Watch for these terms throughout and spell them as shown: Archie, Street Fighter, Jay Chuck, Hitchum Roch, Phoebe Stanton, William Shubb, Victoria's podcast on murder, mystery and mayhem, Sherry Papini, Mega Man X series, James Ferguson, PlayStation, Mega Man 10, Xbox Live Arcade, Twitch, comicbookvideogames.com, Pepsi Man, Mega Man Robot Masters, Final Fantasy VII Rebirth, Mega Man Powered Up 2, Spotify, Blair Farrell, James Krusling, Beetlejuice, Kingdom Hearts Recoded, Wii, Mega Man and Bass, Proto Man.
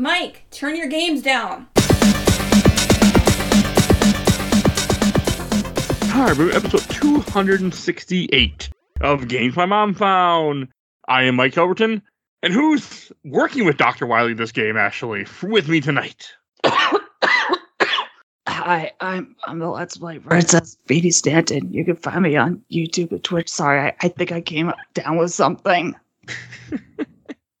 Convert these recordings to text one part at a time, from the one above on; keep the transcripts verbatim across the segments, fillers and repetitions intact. Mike, turn your games down. Hi, everyone. Episode two hundred sixty-eight of Games My Mom Found. I am Mike Albertin. And who's working with Doctor Wily this game, actually, with me tonight? Hi, I'm I'm the Let's Play Princess Phoebe Stanton. You can find me on YouTube and Twitch. Sorry, I, I think I came down with something.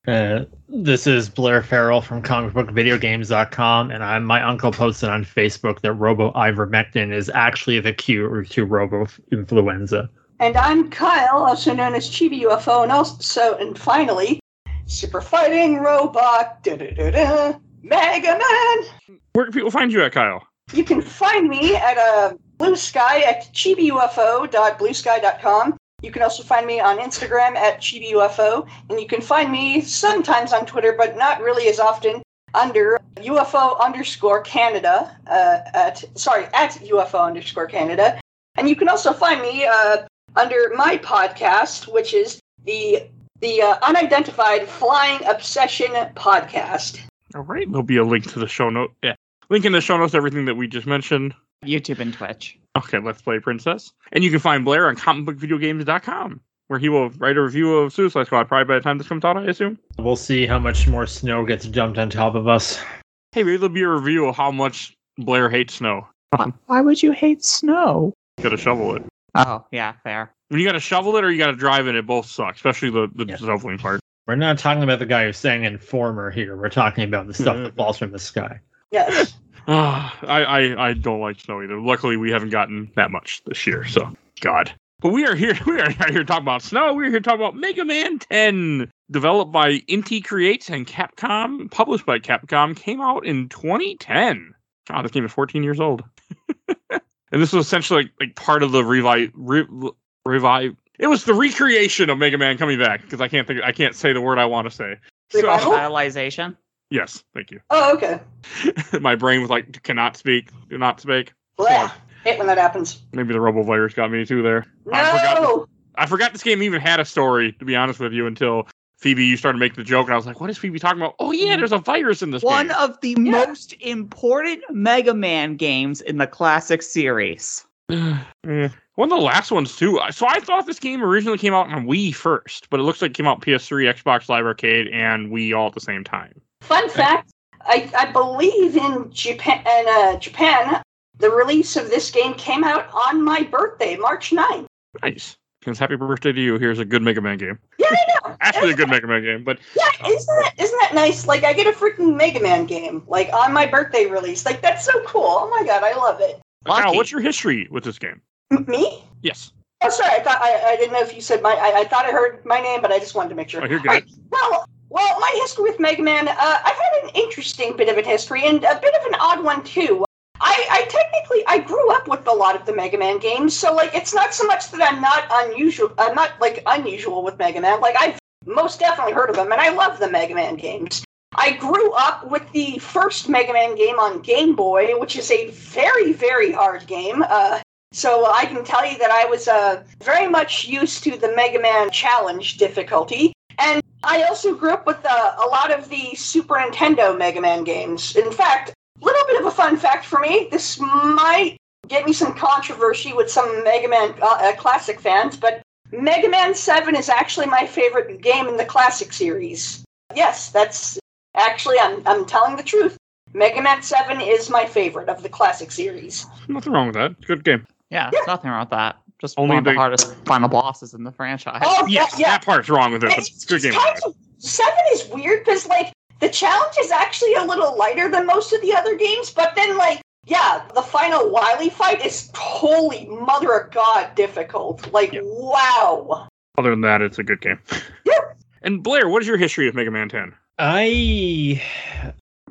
uh, this is Blair Farrell from comic book video games dot com, and I my uncle posted on Facebook that robo-ivermectin is actually the cure to robo-influenza. And I'm Kyle, also known as ChibiUFO, and also, and finally, Super Fighting Robot, da-da-da-da, Mega Man! Where can people find you at, Kyle? You can find me at uh, Blue Sky at chibi u f o dot blue sky dot com. You can also find me on Instagram at chibi u f o, and you can find me sometimes on Twitter, but not really as often, under UFO underscore Canada, uh, at, sorry, at UFO underscore Canada. And you can also find me uh, under my podcast, which is the, the uh, Unidentified Flying Obsession podcast. All right, there'll be a link to the show note. Yeah. Link in the show notes, everything that we just mentioned. YouTube and Twitch. Okay, Let's Play Princess. And you can find Blair on comic book video games dot com, where he will write a review of Suicide Squad, probably by the time this comes out, I assume. We'll see how much more snow gets dumped on top of us. Hey, maybe there'll be a review of how much Blair hates snow. Why would you hate snow? You gotta shovel it. Oh, yeah, fair. When you gotta shovel it or you gotta drive it, it both suck, especially the, the yeah. shoveling part. We're not talking about the guy who sang Informer here. We're talking about the stuff mm-hmm. that falls from the sky. Yes. Uh, I, I, I don't like snow either. Luckily, we haven't gotten that much this year, so God. But we are here. We are not here to talk about snow. We're here to talk about Mega Man ten, developed by Inti Creates and Capcom, published by Capcom, came out in twenty ten. God, this game is fourteen years old. And this was essentially like, like part of the revive. Re, revive. It was the recreation of Mega Man coming back because I can't think. I can't say the word I want to say. Revitalization. So, yes, thank you. Oh, okay. My brain was like, cannot speak, do not speak. Well, hate when that happens. Maybe the robo-virus got me too there. No! I forgot, I forgot this game even had a story, to be honest with you, until Phoebe, you started making the joke, and I was like, what is Phoebe talking about? Oh, yeah, there's a virus in this One game. One of the yeah. most important Mega Man games in the classic series. One of the last ones, too. So I thought this game originally came out on Wii first, but it looks like it came out P S three, Xbox Live Arcade, and Wii all at the same time. Fun fact, I, I believe in Japan, in, uh, Japan, the release of this game came out on my birthday, March ninth. Nice. Because happy birthday to you. Here's a good Mega Man game. Yeah, I know. Actually a good Mega Man game. But yeah, isn't that, isn't that nice? Like, I get a freaking Mega Man game, like, on my birthday release. Like, that's so cool. Oh, my God, I love it. Wow, what's your history with this game? Me? Yes. Oh, sorry. I thought I, I didn't know if you said my... I, I thought I heard my name, but I just wanted to make sure. Oh, you're good. Right, well... Well, my history with Mega Man, uh, I've had an interesting bit of a history, and a bit of an odd one, too. I, I technically, I grew up with a lot of the Mega Man games, so, like, it's not so much that I'm not unusual, I'm not, like, unusual with Mega Man. Like, I've most definitely heard of them, and I love the Mega Man games. I grew up with the first Mega Man game on Game Boy, which is a very, very hard game, uh... So I can tell you that I was uh, very much used to the Mega Man challenge difficulty. And I also grew up with uh, a lot of the Super Nintendo Mega Man games. In fact, a little bit of a fun fact for me, this might get me some controversy with some Mega Man uh, uh, Classic fans, but Mega Man seven is actually my favorite game in the Classic series. Yes, that's actually, I'm I'm telling the truth. Mega Man seven is my favorite of the Classic series. Nothing wrong with that. It's a good game. Yeah, there's yeah. nothing wrong with that. Just Only one of the, the hardest final bosses in the franchise. Oh, yes, yeah, yeah. That part's wrong with it, but it's, it's a good game. Of, seven is weird, because, like, the challenge is actually a little lighter than most of the other games, but then, like, yeah, the final Wily fight is holy mother of God difficult. Like, yeah. wow. Other than that, it's a good game. Yeah. And, Blair, what is your history of Mega Man ten? I...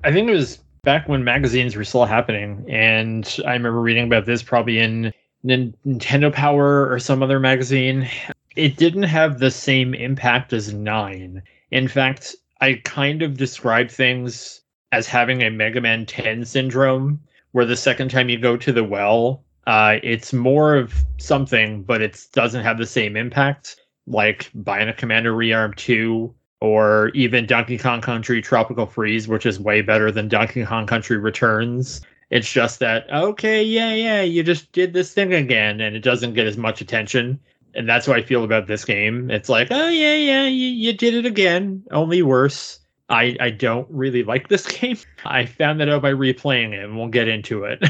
I think it was back when magazines were still happening, and I remember reading about this probably in... Nintendo Power or some other magazine. It didn't have the same impact as nine. In fact, I kind of describe things as having a Mega Man ten syndrome, where the second time you go to the well, uh, it's more of something, but it doesn't have the same impact. Like Bionic Commando Rearm two or even Donkey Kong Country Tropical Freeze, which is way better than Donkey Kong Country Returns. It's just that, okay, yeah, yeah, you just did this thing again, and it doesn't get as much attention. And that's how I feel about this game. It's like, oh, yeah, yeah, you, you did it again, only worse. I, I don't really like this game. I found that out by replaying it, and we'll get into it.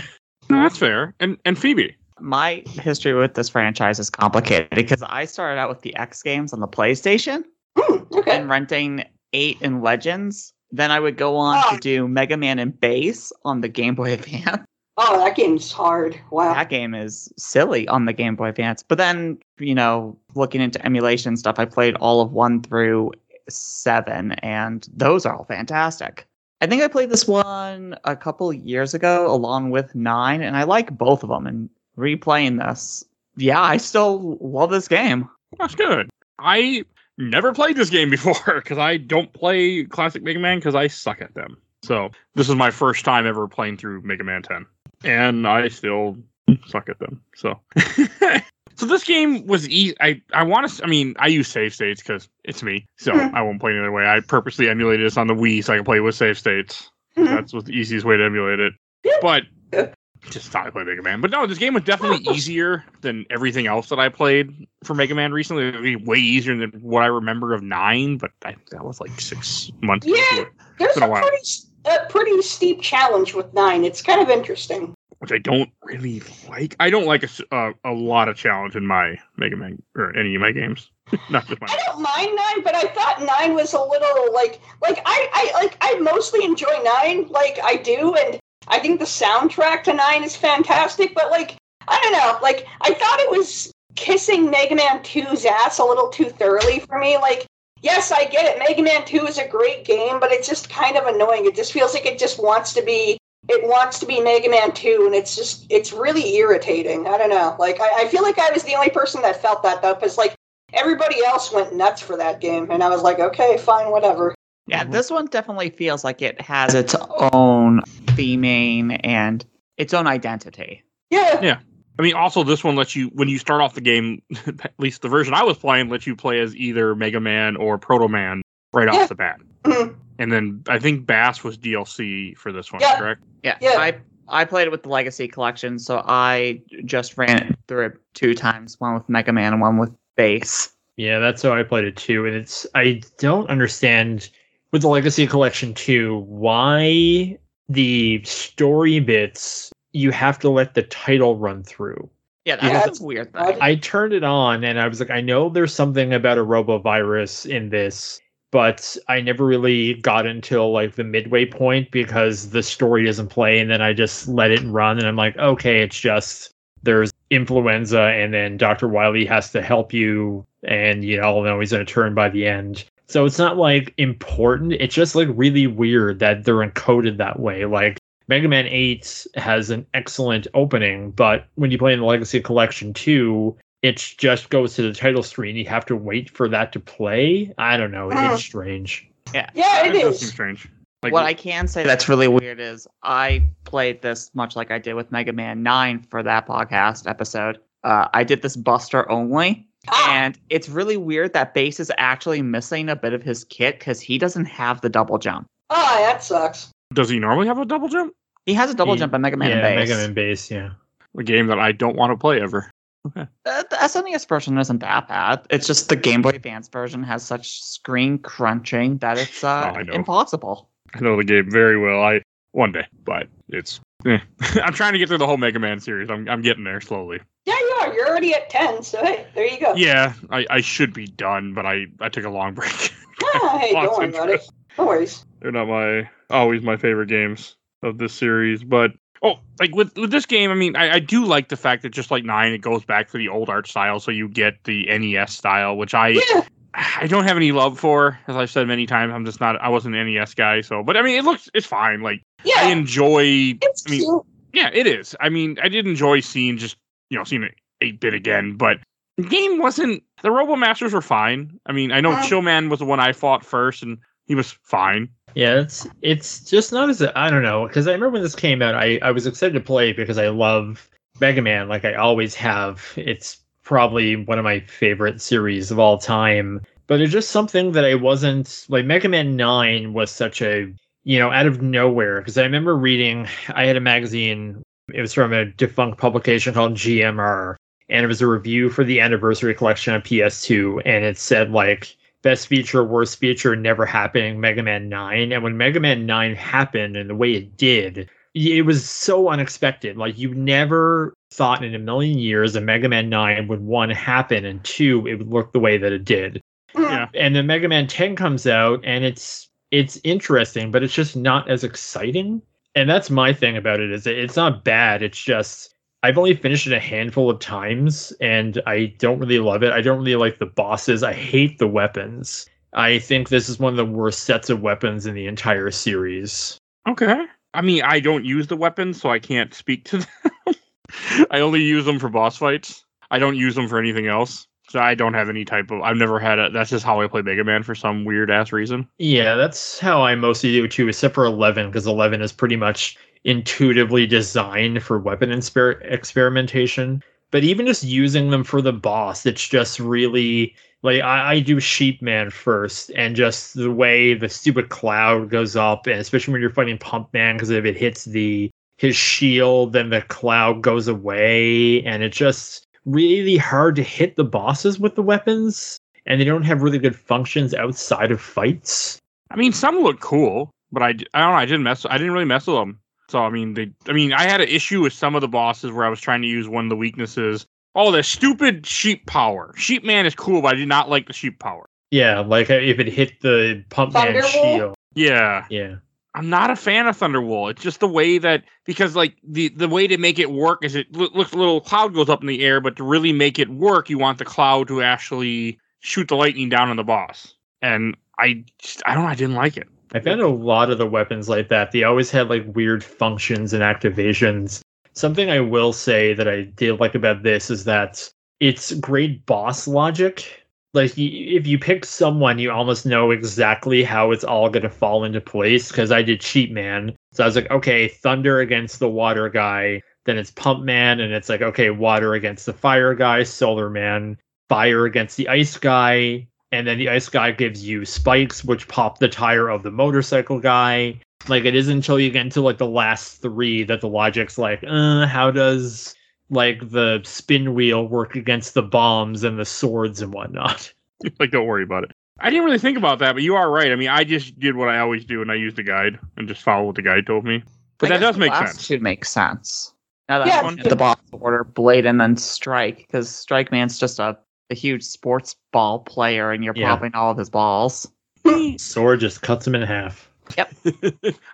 No, that's fair. And and Phoebe? My history with this franchise is complicated because I started out with the X games on the PlayStation Ooh, okay. and renting eight and Legends. Then I would go on oh. to do Mega Man and Bass on the Game Boy Advance. Oh, that game's hard. Wow. That game is silly on the Game Boy Advance. But then, you know, looking into emulation stuff, I played all of one through seven, and those are all fantastic. I think I played this one a couple years ago along with nine, and I like both of them. And replaying this, yeah, I still love this game. That's good. I never played this game before because I don't play classic Mega Man because I suck at them. So this is my first time ever playing through Mega Man ten, and I still suck at them. So so this game was easy. I, I want to, I mean, I use save states because it's me, so mm-hmm. I won't play it another way. I purposely emulated this on the Wii so I can play with save states. Mm-hmm. That's what the easiest way to emulate it. But just thought I played Mega Man. But no, this game was definitely easier than everything else that I played for Mega Man recently. It was way easier than what I remember of nine, but I, that was like six months ago. Yeah, there's a, a pretty, a pretty steep challenge with nine. It's kind of interesting. Which I don't really like. I don't like a, uh, a lot of challenge in my Mega Man, or any of my games. Not just my I don't mind nine, but I thought nine was a little, like, like I, I like I mostly enjoy nine, like I do, and I think the soundtrack to nine is fantastic, but, like, I don't know, like, I thought it was kissing Mega Man two's ass a little too thoroughly for me. Like, yes, I get it, Mega Man two is a great game, but it's just kind of annoying. It just feels like it just wants to be, it wants to be Mega Man two, and it's just, it's really irritating. I don't know, like, I, I feel like I was the only person that felt that, though, because, like, everybody else went nuts for that game, and I was like, okay, fine, whatever. Yeah, this one definitely feels like it has its own theming and its own identity. Yeah. Yeah. I mean, also, this one lets you, when you start off the game, at least the version I was playing, lets you play as either Mega Man or Proto Man right yeah. off the bat. Mm-hmm. And then I think Bass was D L C for this one, yeah. correct? Yeah. yeah. I, I played it with the Legacy Collection, so I just ran it through it two times, one with Mega Man and one with Bass. Yeah, that's how I played it, too. And it's, I don't understand with the Legacy Collection two, why the story bits you have to let the title run through. Yeah, that, that's weird. Thing. I turned it on and I was like, I know there's something about a robovirus in this, but I never really got until like the midway point because the story doesn't play, and then I just let it run and I'm like, okay, it's just there's influenza and then Doctor Wily has to help you and you know, and he's going to turn by the end. So it's not, like, important. It's just, like, really weird that they're encoded that way. Like, Mega Man eight has an excellent opening, but when you play in the Legacy Collection two, it just goes to the title screen. You have to wait for that to play. I don't know. It's strange. Yeah, yeah, it, it is. Seem strange. Like, what I can say that's really weird is I played this much like I did with Mega Man nine for that podcast episode. Uh, I did this Buster only. And it's really weird that Bass is actually missing a bit of his kit because he doesn't have the double jump. Oh, that sucks. Does he normally have a double jump? He has a double he, jump on Mega Man yeah, and Bass. Mega Man Bass, yeah. A game that I don't want to play ever. Okay. The, the S N E S version isn't that bad. It's just the Game Boy Advance version has such screen crunching that it's uh, oh, I know. impossible. I know the game very well. I one day, but it's... Eh. I'm trying to get through the whole Mega Man series. I'm I'm getting there slowly. Yeah, you are. You're already at ten, so hey, there you go. Yeah, I, I should be done, but I, I took a long break. Ah, hey, don't worry about it. No worries. They're not my always my favorite games of this series, but oh, like with, with this game, I mean, I, I do like the fact that just like nine, it goes back to the old art style, so you get the N E S style, which I yeah. I don't have any love for, as I've said many times. I'm just not. I wasn't an N E S guy, so. But I mean, it looks. It's fine. Like yeah. I enjoy. It's I mean, cute. Yeah, it is. I mean, I did enjoy seeing just you know seeing it eight bit again, but the game wasn't. The Robo Masters were fine. I mean, I know yeah. Chillman was the one I fought first, and he was fine. Yeah, it's it's just not as a, I don't know because I remember when this came out, I I was excited to play because I love Mega Man like I always have. It's probably one of my favorite series of all time. But it's just something that I wasn't, like, Mega Man nine was such a, you know, out of nowhere. Because I remember reading, I had a magazine, it was from a defunct publication called G M R. And it was a review for the anniversary collection on P S two. And it said, like, best feature, worst feature, never happening, Mega Man nine. And when Mega Man nine happened and the way it did, it was so unexpected. Like, you never thought in a million years that Mega Man nine would, one, happen, and two, it would look the way that it did. Yeah. And then Mega Man ten comes out, and it's it's interesting, but it's just not as exciting. And that's my thing about it, is it's not bad. It's just, I've only finished it a handful of times, and I don't really love it. I don't really like the bosses. I hate the weapons. I think this is one of the worst sets of weapons in the entire series. Okay. I mean, I don't use the weapons, so I can't speak to them. I only use them for boss fights. I don't use them for anything else. So I don't have any type of... I've never had a... That's just how I play Mega Man for some weird-ass reason. Yeah, that's how I mostly do, too, except for eleven, because eleven is pretty much intuitively designed for weapon insper- experimentation. But even just using them for the boss, it's just really... Like, I, I do Sheep Man first, and just the way the stupid cloud goes up, and especially when you're fighting Pump Man, because if it hits the his shield, then the cloud goes away, and it just... really hard to hit the bosses with the weapons, and they don't have really good functions outside of fights. I mean, some look cool, but I, I don't know. I didn't mess. I didn't really mess with them. So I mean, they. I mean, I had an issue with some of the bosses where I was trying to use one of the weaknesses. Oh, the stupid sheep power. Sheep Man is cool, but I did not like the sheep power. Yeah, like if it hit the Pump Man shield. Yeah, yeah. I'm not a fan of Thunderwolf. It's just the way that, because like the, the way to make it work is it l- looks a little cloud goes up in the air, but to really make it work, you want the cloud to actually shoot the lightning down on the boss. And I, just, I don't know, I didn't like it. I found a lot of the weapons like that. They always had like weird functions and activations. Something I will say that I did like about this is that it's great boss logic. Like, if you pick someone, you almost know exactly how it's all going to fall into place. Because I did Sheep Man. So I was like, okay, thunder against the water guy. Then it's Pump Man. And it's like, okay, water against the fire guy, Solar Man. Fire against the ice guy. And then the ice guy gives you spikes, which pop the tire of the motorcycle guy. Like, it isn't until you get into, like, the last three that the logic's like, uh, how does... like the spin wheel work against the bombs and the swords and whatnot. Like, don't worry about it. I didn't really think about that, but you are right. I mean, I just did what I always do, and I used the guide and just followed what the guide told me. But I that does make sense. Should make sense. Now that yeah, one, the boss order, Blade, and then Strike, because Strike Man's just a, a huge sports ball player, and you're yeah. popping all of his balls. Sword just cuts him in half. Yep.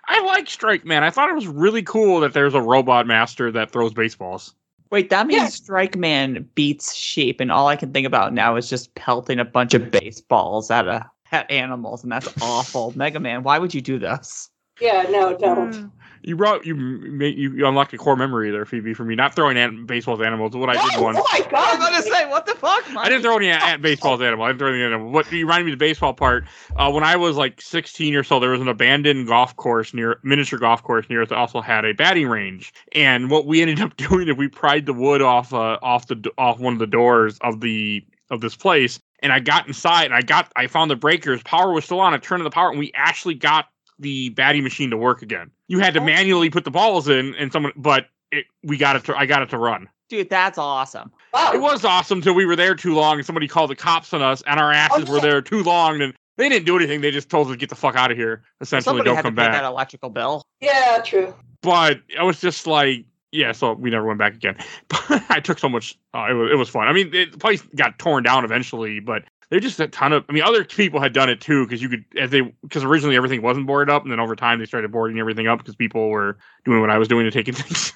I like Strike Man. I thought it was really cool that there's a robot master that throws baseballs. Wait, that means yeah. Strike Man beats sheep, and all I can think about now is just pelting a bunch of baseballs at a, at animals, and that's awful. Mega Man, why would you do this? Yeah, no, don't. You brought you you, you unlocked a core memory there, Phoebe, for me not throwing at baseballs at animals. What I did oh, one. Oh my god! I was gonna say, what the fuck? Mike? I didn't throw any at, at baseballs at animals. I didn't throw any at animals. What you reminded me of the baseball part? Uh, when I was like sixteen or so, there was an abandoned golf course near miniature golf course near us that also had a batting range. And what we ended up doing is we pried the wood off uh, off the off one of the doors of the of this place. And I got inside, and I got I found the breakers. Power was still on. I turned on the power, and we actually got the batting machine to work again. You had to oh. manually put the balls in, and someone, but it, we got it. To, I got it to run. Dude, that's awesome. Wow. It was awesome till we were there too long, and somebody called the cops on us, and our asses oh, were there too long, and they didn't do anything. They just told us to get the fuck out of here. Essentially, somebody don't come back. Somebody had to pay that electrical bill. Yeah, true. But I was just like, yeah. So we never went back again. But I took so much. Uh, it was it was fun. I mean, it, the place got torn down eventually, but. They're just a ton of, I mean, other people had done it too, because you could, as they, because originally everything wasn't boarded up, and then over time they started boarding everything up because people were doing what I was doing and taking things.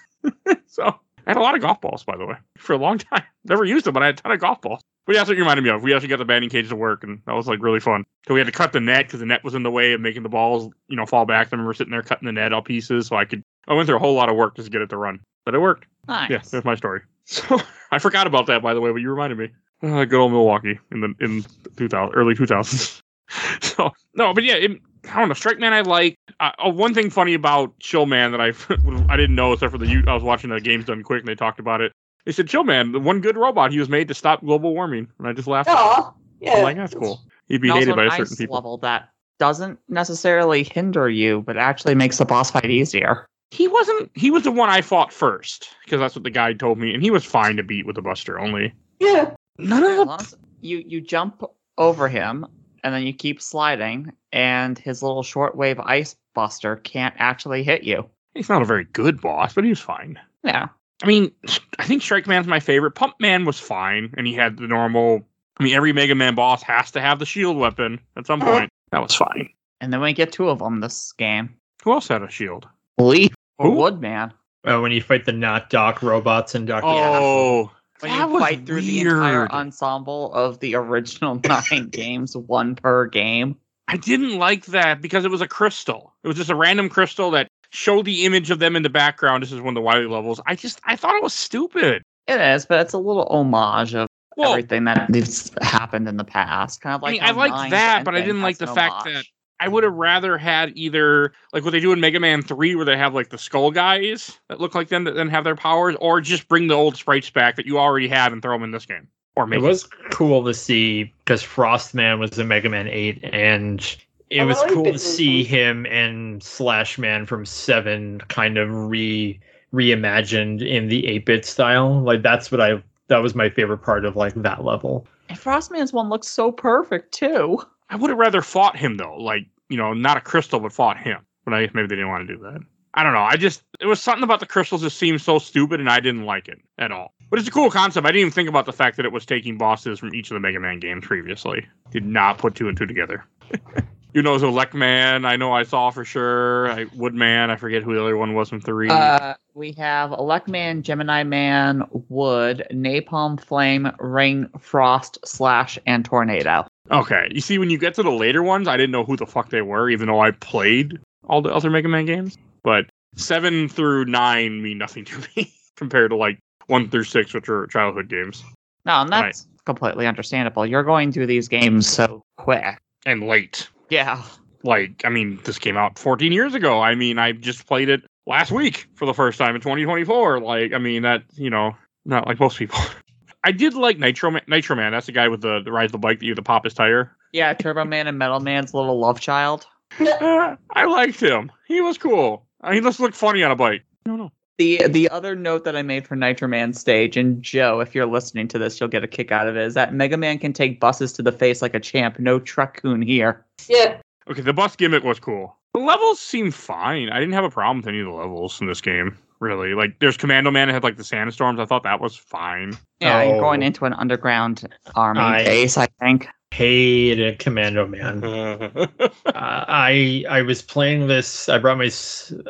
So I had a lot of golf balls, by the way, for a long time. Never used them, but I had a ton of golf balls. But yeah, that's what you reminded me of. We actually got the batting cage to work, and that was like really fun. So we had to cut the net because the net was in the way of making the balls, you know, fall back. I remember sitting there cutting the net all pieces, so I could, I went through a whole lot of work just to get it to run, but it worked. Nice. Yeah, that's my story. So I forgot about that, by the way, but you reminded me. Uh, good old Milwaukee in the in two thousand early two thousands. So no, but yeah, it, I don't know. Strike Man, I like. Uh, oh, one thing funny about Chill Man that I I didn't know except for the I was watching the Games Done Quick and they talked about it. They said Chill Man, the one good robot, he was made to stop global warming, and I just laughed. Oh yeah, I'm like that's cool. You'd be hated by a certain people. Level that doesn't necessarily hinder you, but actually makes the boss fight easier. He wasn't. He was the one I fought first because that's what the guide told me, and he was fine to beat with a Buster only. Yeah, none of the... As as you you jump over him, and then you keep sliding, and his little shortwave ice buster can't actually hit you. He's not a very good boss, but he's fine. Yeah, I mean, I think Strike Man's my favorite. Pump Man was fine, and he had the normal. I mean, every Mega Man boss has to have the shield weapon at some point. That was fine. And then we get two of them this game. Who else had a shield? Leaf. Or Woodman. Oh, when you fight the not Doc robots and Doctor Oh, yeah. When that you was fight through weird. The entire ensemble of the original nine games, one per game. I didn't like that because it was a crystal. It was just a random crystal that showed the image of them in the background. This is one of the Wily levels. I just, I thought it was stupid. It is, but it's a little homage of well, everything that's happened in the past. Kind of like I mean, I liked that, but I didn't like the no fact watch. that I would have rather had either, like what they do in Mega Man three, where they have like the skull guys that look like them that then have their powers, or just bring the old sprites back that you already had and throw them in this game. Or maybe. It was cool to see, because Frostman was in Mega Man eight, and it was cool to see him and Slash Man from seven kind of re reimagined in the eight-bit style. Like, that's what I, that was my favorite part of like that level. And Frostman's one looks so perfect, too. I would have rather fought him, though. Like, you know, not a crystal, but fought him. But I guess maybe they didn't want to do that. I don't know. I just... It was something about the crystals that seemed so stupid, and I didn't like it at all. But it's a cool concept. I didn't even think about the fact that it was taking bosses from each of the Mega Man games previously. Did not put two and two together. You know, so Lekman, I know I saw for sure. I, Woodman, I forget who the other one was from three. Uh, we have Lekman, Gemini Man, Wood, Napalm Flame, Ring, Frost, Slash, and Tornado. Okay, you see, when you get to the later ones, I didn't know who the fuck they were, even though I played all the other Mega Man games. But seven through nine mean nothing to me compared to, like, one through six, which are childhood games. No, and that's right. Completely understandable. You're going through these games so quick. And late. Yeah. Like, I mean, this came out fourteen years ago. I mean, I just played it last week for the first time in twenty twenty-four. Like, I mean, that, you know, not like most people. I did like Nitro Man. Nitro Man, that's the guy with the, the ride the bike that you have to pop his tire. Yeah, Turbo Man and Metal Man's little love child. uh, I liked him. He was cool. I mean, he just looked funny on a bike. No, no. The the other note that I made for Nitro Man's stage, and Joe, if you're listening to this, you'll get a kick out of it, is that Mega Man can take buses to the face like a champ. No truck-coon here. Yeah. Okay, the bus gimmick was cool. The levels seemed fine. I didn't have a problem with any of the levels in this game. Really, like, there's Commando Man that had, like, the sandstorms. I thought that was fine. Yeah, oh. You're going into an underground army I base, I think. Hated Commando Man. uh, I I was playing this, I brought my,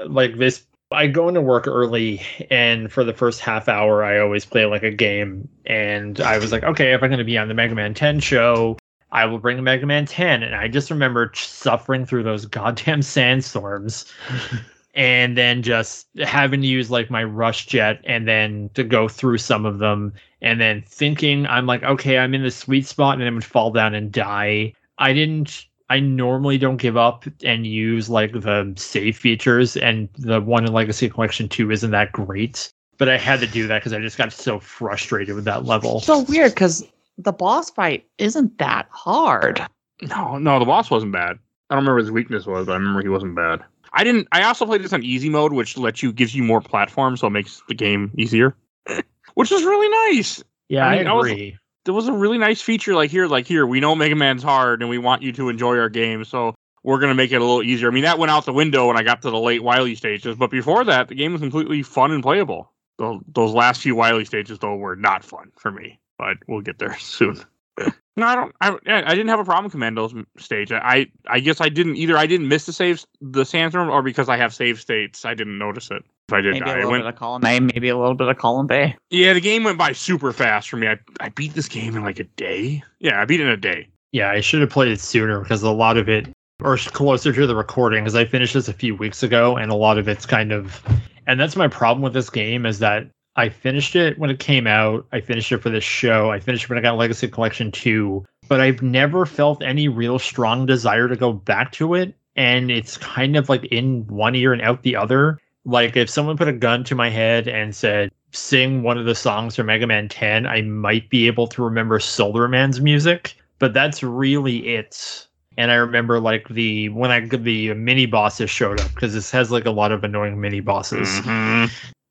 like, this, I go into work early, and for the first half hour, I always play, like, a game, and I was like, okay, if I'm going to be on the Mega Man ten show, I will bring Mega Man ten, and I just remember suffering through those goddamn sandstorms. And then just having to use, like, my rush jet and then to go through some of them. And then thinking, I'm like, okay, I'm in the sweet spot, and then I would fall down and die. I didn't... I normally don't give up and use, like, the save features. And the one in Legacy Collection two isn't that great. But I had to do that because I just got so frustrated with that level. It's so weird, because the boss fight isn't that hard. No, no, the boss wasn't bad. I don't remember his weakness was, but I remember he wasn't bad. I didn't. I also played this on easy mode, which lets you gives you more platforms, so it makes the game easier, which is really nice. Yeah, I, mean, I agree. Was, there was a really nice feature, like here, like here. We know Mega Man's hard, and we want you to enjoy our game, so we're gonna make it a little easier. I mean, that went out the window when I got to the late Wily stages, but before that, the game was completely fun and playable. The, those last few Wily stages, though, were not fun for me, but we'll get there soon. No, I don't. I, I didn't have a problem with Commando's stage. I, I guess I didn't either. I didn't miss the saves, the sandstorm, or because I have save states, I didn't notice it. If I did, maybe a little went, bit of column A, maybe a little bit of column B. Yeah, the game went by super fast for me. I, I beat this game in like a day. Yeah, I beat it in a day. Yeah, I should have played it sooner because a lot of it, or closer to the recording, because I finished this a few weeks ago, and a lot of it's kind of, and that's my problem with this game is that. I finished it when it came out. I finished it for this show. I finished it when I got Legacy Collection two. But I've never felt any real strong desire to go back to it. And it's kind of like in one ear and out the other. Like if someone put a gun to my head and said, sing one of the songs from Mega Man ten, I might be able to remember Solar Man's music. but that's really it. And I remember like the when I the mini bosses showed up, because this has like a lot of annoying mini bosses. Mm-hmm.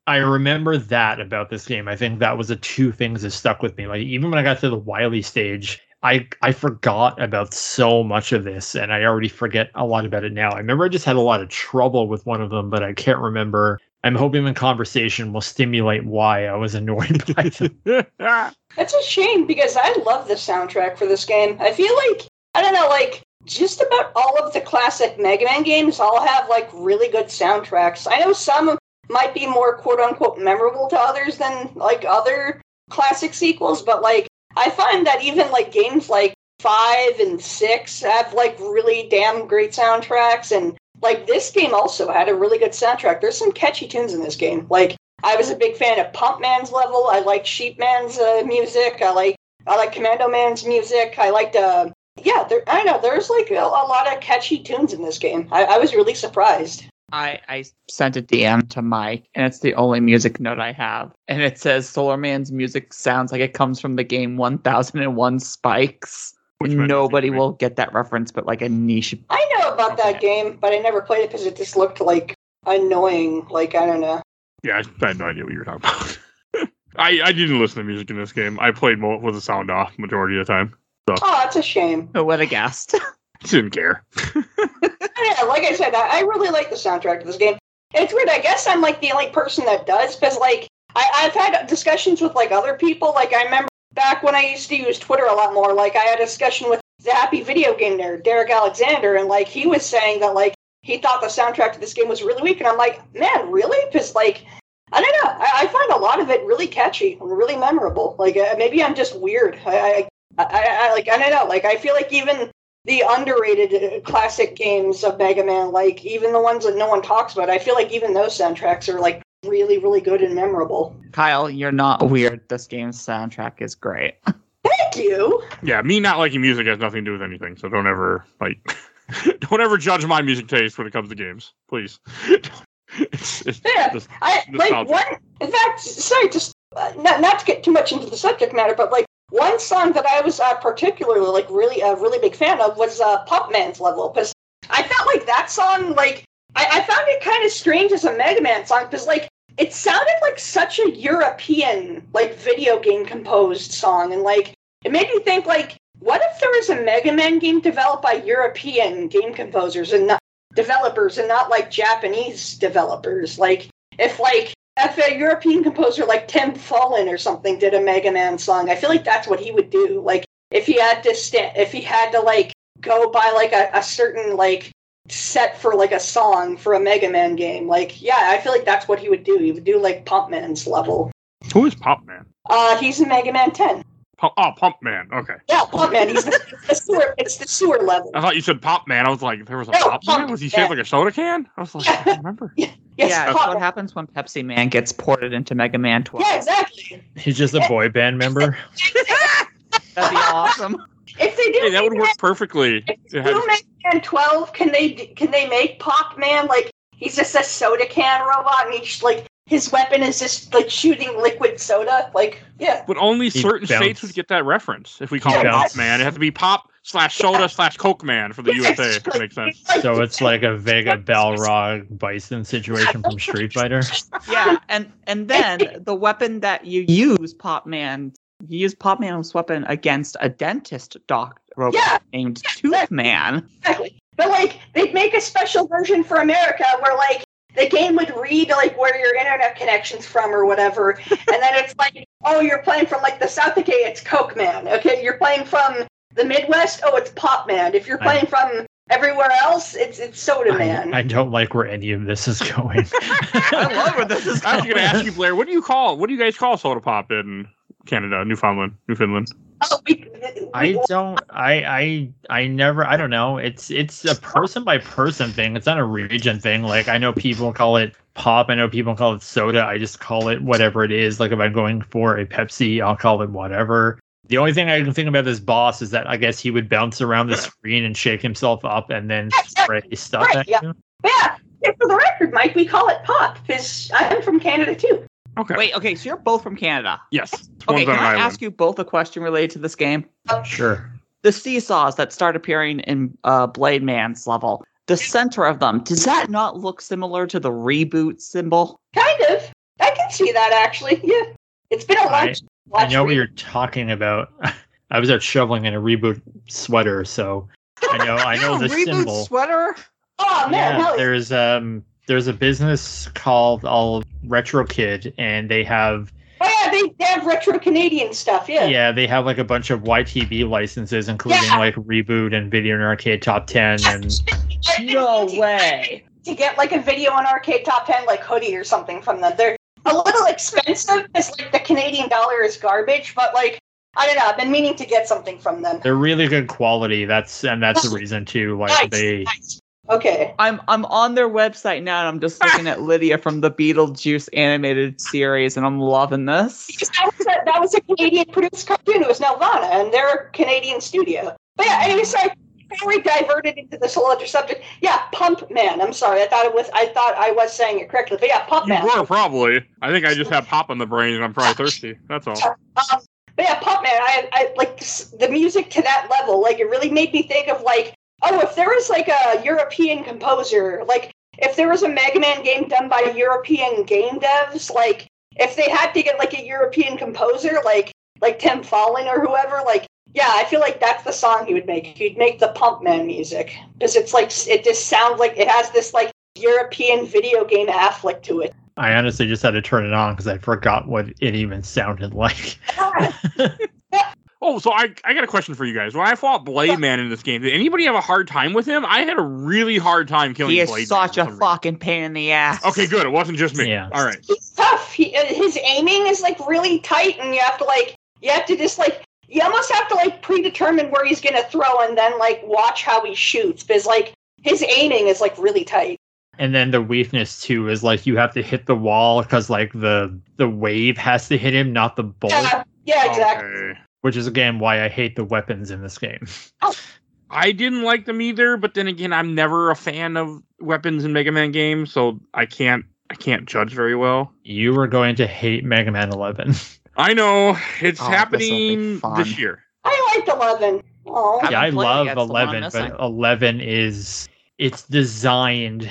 I remember that about this game. I think that was the two things that stuck with me. Like even when I got to the Wily stage, I, I forgot about so much of this, and I already forget a lot about it now. I remember I just had a lot of trouble with one of them, but I can't remember. I'm hoping the conversation will stimulate why I was annoyed by them. That's a shame, because I love the soundtrack for this game. I feel like, I don't know, like, just about all of the classic Mega Man games all have, like, really good soundtracks. I know some might be more quote-unquote memorable to others than, like, other classic sequels, but, like, I find that even, like, games like five and six have, like, really damn great soundtracks, and, like, this game also had a really good soundtrack. There's some catchy tunes in this game. Like, I was a big fan of Pump Man's level, I like Sheep Man's uh, music, I like I like Commando Man's music, I liked, uh, yeah, there, I know, there's, like, a, a lot of catchy tunes in this game. I, I was really surprised. I, I sent a D M to Mike, and it's the only music note I have. And it says, Solar Man's music sounds like it comes from the game one thousand one Spikes. Which Nobody will get that reference, but like a niche. I know about okay. that game, but I never played it because it just looked like annoying. Like, I don't know. Yeah, I had no idea what you were talking about. I, I didn't listen to music in this game. I played more with the sound off majority of the time. So. Oh, that's a shame. Oh, what a guest. Didn't care. Yeah, like I said, I, I really like the soundtrack of this game. And it's weird, I guess I'm like the only person that does, because like I, I've had discussions with like other people. Like I remember back when I used to use Twitter a lot more, like I had a discussion with the Happy Video Game Nerd, Derek Alexander, and like he was saying that like he thought the soundtrack to this game was really weak, and I'm like, man, really? Because like I don't know, I, I find a lot of it really catchy and really memorable. Like uh, maybe I'm just weird. I I, I I like I don't know. Like I feel like even the underrated classic games of Mega Man, like even the ones that no one talks about, I feel like even those soundtracks are like really, really good and memorable. Kyle, you're not weird. This game's soundtrack is great. Thank you. Yeah, me not liking music has nothing to do with anything. So don't ever like, don't ever judge my music taste when it comes to games, please. it's, it's, yeah, this, I this like one. In fact, sorry, just uh, not not to get too much into the subject matter, but like. One song that I was uh, particularly, like, really a uh, really big fan of was uh, Pump Man's level, because I felt like that song, like, I, I found it kind of strange as a Mega Man song, because, like, it sounded like such a European, like, video game-composed song, and, like, it made me think, like, what if there was a Mega Man game developed by European game composers and not developers and not, like, Japanese developers? Like, if, like, If a European composer like Tim Follin or something did a Mega Man song, I feel like that's what he would do. Like if he had to st- if he had to like go by like a, a certain like set for like a song for a Mega Man game, like yeah, I feel like that's what he would do. He would do like Pump Man's level. Who is Pump Man? Uh, he's in Mega Man ten. Pump, oh, Pump Man. Okay. Yeah, Pump Man. He's the, the sewer. It's the sewer level. I thought you said Pop Man. I was like, there was a no, Pop Man. Was he shaped yeah. like a soda can? I was like, yeah. I don't remember. Yeah. Yes, yeah, that's what happens when Pepsi Man gets ported into Mega Man twelve. Yeah, exactly. He's just a boy band member. That'd be awesome. If they do, hey, that would work that, perfectly. If they do Mega Man twelve, can they can they make Pop Man like he's just a soda can robot, and he's like his weapon is just like shooting liquid soda? Like, yeah. But only he certain bounced. states would get that reference. If we call yeah, him Pop Man, it has to be Pop slash soda yeah. slash Coke Man for the U S A, if that makes sense. So it's like a Vega Balrog Bison situation from Street Fighter. Yeah, and and then the weapon that you use, Pop Man, you use Pop Man's weapon against a dentist doc robot yeah. named yeah, Tooth that, Man. Exactly. But like, they'd make a special version for America where like, the game would read like where your internet connection's from or whatever, and then it's like, oh, you're playing from like the South Dakota, it's Coke Man. Okay, you're playing from the Midwest, oh, it's Pop Man. If you're playing I, from everywhere else, it's it's Soda I, Man. I don't like where any of this is going. I love where this is going. I was going to ask you, Blair, what do you call, what do you guys call soda pop in Canada, Newfoundland, Newfoundland? Oh, we, we, I don't, I, I, I never, I don't know. It's, it's a person by person thing. It's not a region thing. Like I know people call it pop. I know people call it soda. I just call it whatever it is. Like if I'm going for a Pepsi, I'll call it whatever. The only thing I can think about this boss is that I guess he would bounce around the screen and shake himself up and then spray stuff right, at yeah. you. Yeah. yeah, for the record, Mike, we call it pop because I'm from Canada too. Okay. Wait, okay, so you're both from Canada. Yes. Okay, can I ask you both a question related to this game? Sure. the seesaws that start appearing in uh, Blade Man's level, the center of them, does that not look similar to the Reboot symbol? Kind of. I can see that, actually. Yeah. It's been a long time. I know what you're talking about. I was out shoveling in a Reboot sweater, so I know I know the Reboot symbol. Reboot sweater? Oh, man. Yeah, there's, um, there's a business called all Retro Kid, and they have... Oh, yeah, they, they have retro Canadian stuff, yeah. Yeah, they have, like, a bunch of Y T V licenses, including, yeah. like, Reboot and Video on Arcade Top ten. And no way. To get, like, a Video on Arcade Top ten, like, hoodie or something from them. They're a little expensive, because, like, the Canadian dollar is garbage, but, like, I don't know, I've been meaning to get something from them. They're really good quality, that's and that's the reason, too. Like, nice, they... Nice. Okay. I'm I'm on their website now, and I'm just looking at Lydia from the Beetlejuice animated series, and I'm loving this. That was a, that was a Canadian-produced cartoon. It was Nelvana, and they're a Canadian studio. But yeah, anyway, so I very diverted into this whole other subject. Yeah, Pump Man. I'm sorry. I thought it was. I thought I was saying it correctly. But yeah, Pump you Man. You were, probably. I think I just have Pop on the brain, and I'm probably thirsty. That's all. Um, but yeah, Pump Man. I, I like the music to that level. Like, it really made me think of, like, oh, if there was, like, a European composer, like, if there was a Mega Man game done by European game devs, like, if they had to get, like, a European composer, like, like Tim Follin or whoever, like, yeah, I feel like that's the song he would make. He'd make the Pump Man music, because it's, like, it just sounds like it has this, like, European video game afflict to it. I honestly just had to turn it on, because I forgot what it even sounded like. Oh, so I I got a question for you guys. When I fought Blade Man in this game, did anybody have a hard time with him? I had a really hard time killing Blade Man. He is such a fucking pain in the ass. Okay, good. It wasn't just me. Yeah. All right. It's tough. He, his aiming is, like, really tight, and you have to, like, you have to just, like, you almost have to, like, predetermine where he's going to throw and then, like, watch how he shoots. Because, like, his aiming is, like, really tight. And then the weakness, too, is, like, you have to hit the wall because, like, the, the wave has to hit him, not the bolt. Yeah, yeah, exactly. Okay. Which is, again, why I hate the weapons in this game. Oh. I didn't like them either, but then again, I'm never a fan of weapons in Mega Man games, so I can't I can't judge very well. You were going to hate Mega Man eleven. I know. It's oh, happening this year. I liked eleven. Aww. Yeah, I love eleven, but eleven is... It's designed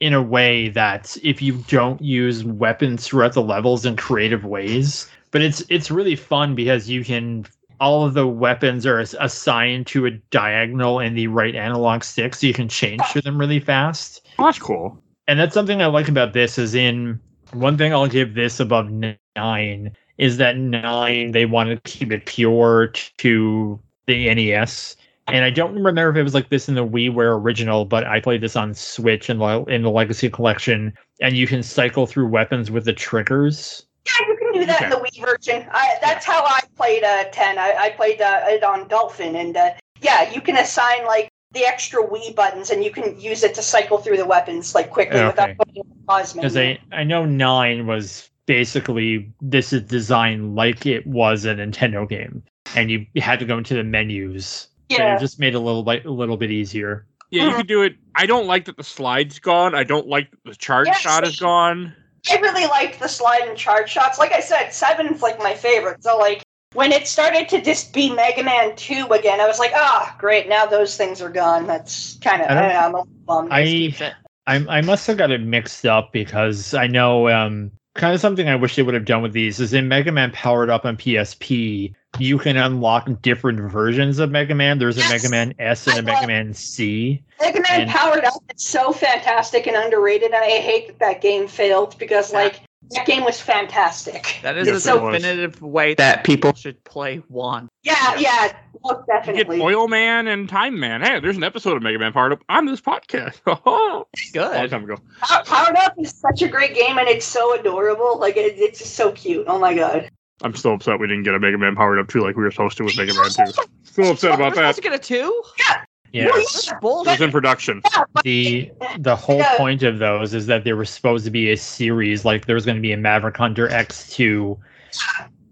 in a way that if you don't use weapons throughout the levels in creative ways... But it's it's really fun because you can, all of the weapons are assigned to a diagonal in the right analog stick, so you can change to them really fast. Oh, that's cool. And that's something I like about this is in, one thing I'll give this above nine is that nine, they wanted to keep it pure to the N E S. And I don't remember if it was like this in the WiiWare original, but I played this on Switch in, in the Legacy Collection, and you can cycle through weapons with the triggers. Yeah, you can do that okay. in the Wii version. I, that's how I played uh, ten. I, I played uh, it on Dolphin, and uh, yeah, you can assign like the extra Wii buttons, and you can use it to cycle through the weapons like quickly okay. without putting the pause menu. Because I, I know nine was basically this is designed like it was a Nintendo game, and you had to go into the menus. Yeah, it just made it a little bit a little bit easier. Yeah, mm-hmm. You could do it. I don't like that the slide's gone. I don't like that the charge yes. shot is gone. I really liked the slide and charge shots. Like I said, seven's like my favorite. So like when it started to just be Mega Man two again, I was like, ah, oh, great. Now those things are gone. That's kind of I, I don't know. I'm a bummed. I, I I must have got it mixed up because I know um, kind of something I wish they would have done with these is in Mega Man Powered Up on P S P, you can unlock different versions of Mega Man. There's a yes. Mega Man S and I a Mega Man C. Mega Man and Powered Up is so fantastic and underrated, and I hate that that game failed because, like, that game was fantastic. That is yes, a definitive was. way that people should play one. Yeah, yeah, yeah definitely. You get Oil Man and Time Man. Hey, there's an episode of Mega Man Powered Up on this podcast. Good. A long time ago. Powered Up is such a great game, and it's so adorable. Like, it, it's just so cute. Oh, my God. I'm still upset we didn't get a Mega Man Powered Up two like we were supposed to with Mega Man two. Still upset about that. We're supposed to get a two? Yeah. Yeah. It was in production. The the whole yeah. point of those is that they were supposed to be a series, like there was going to be a Maverick Hunter X two.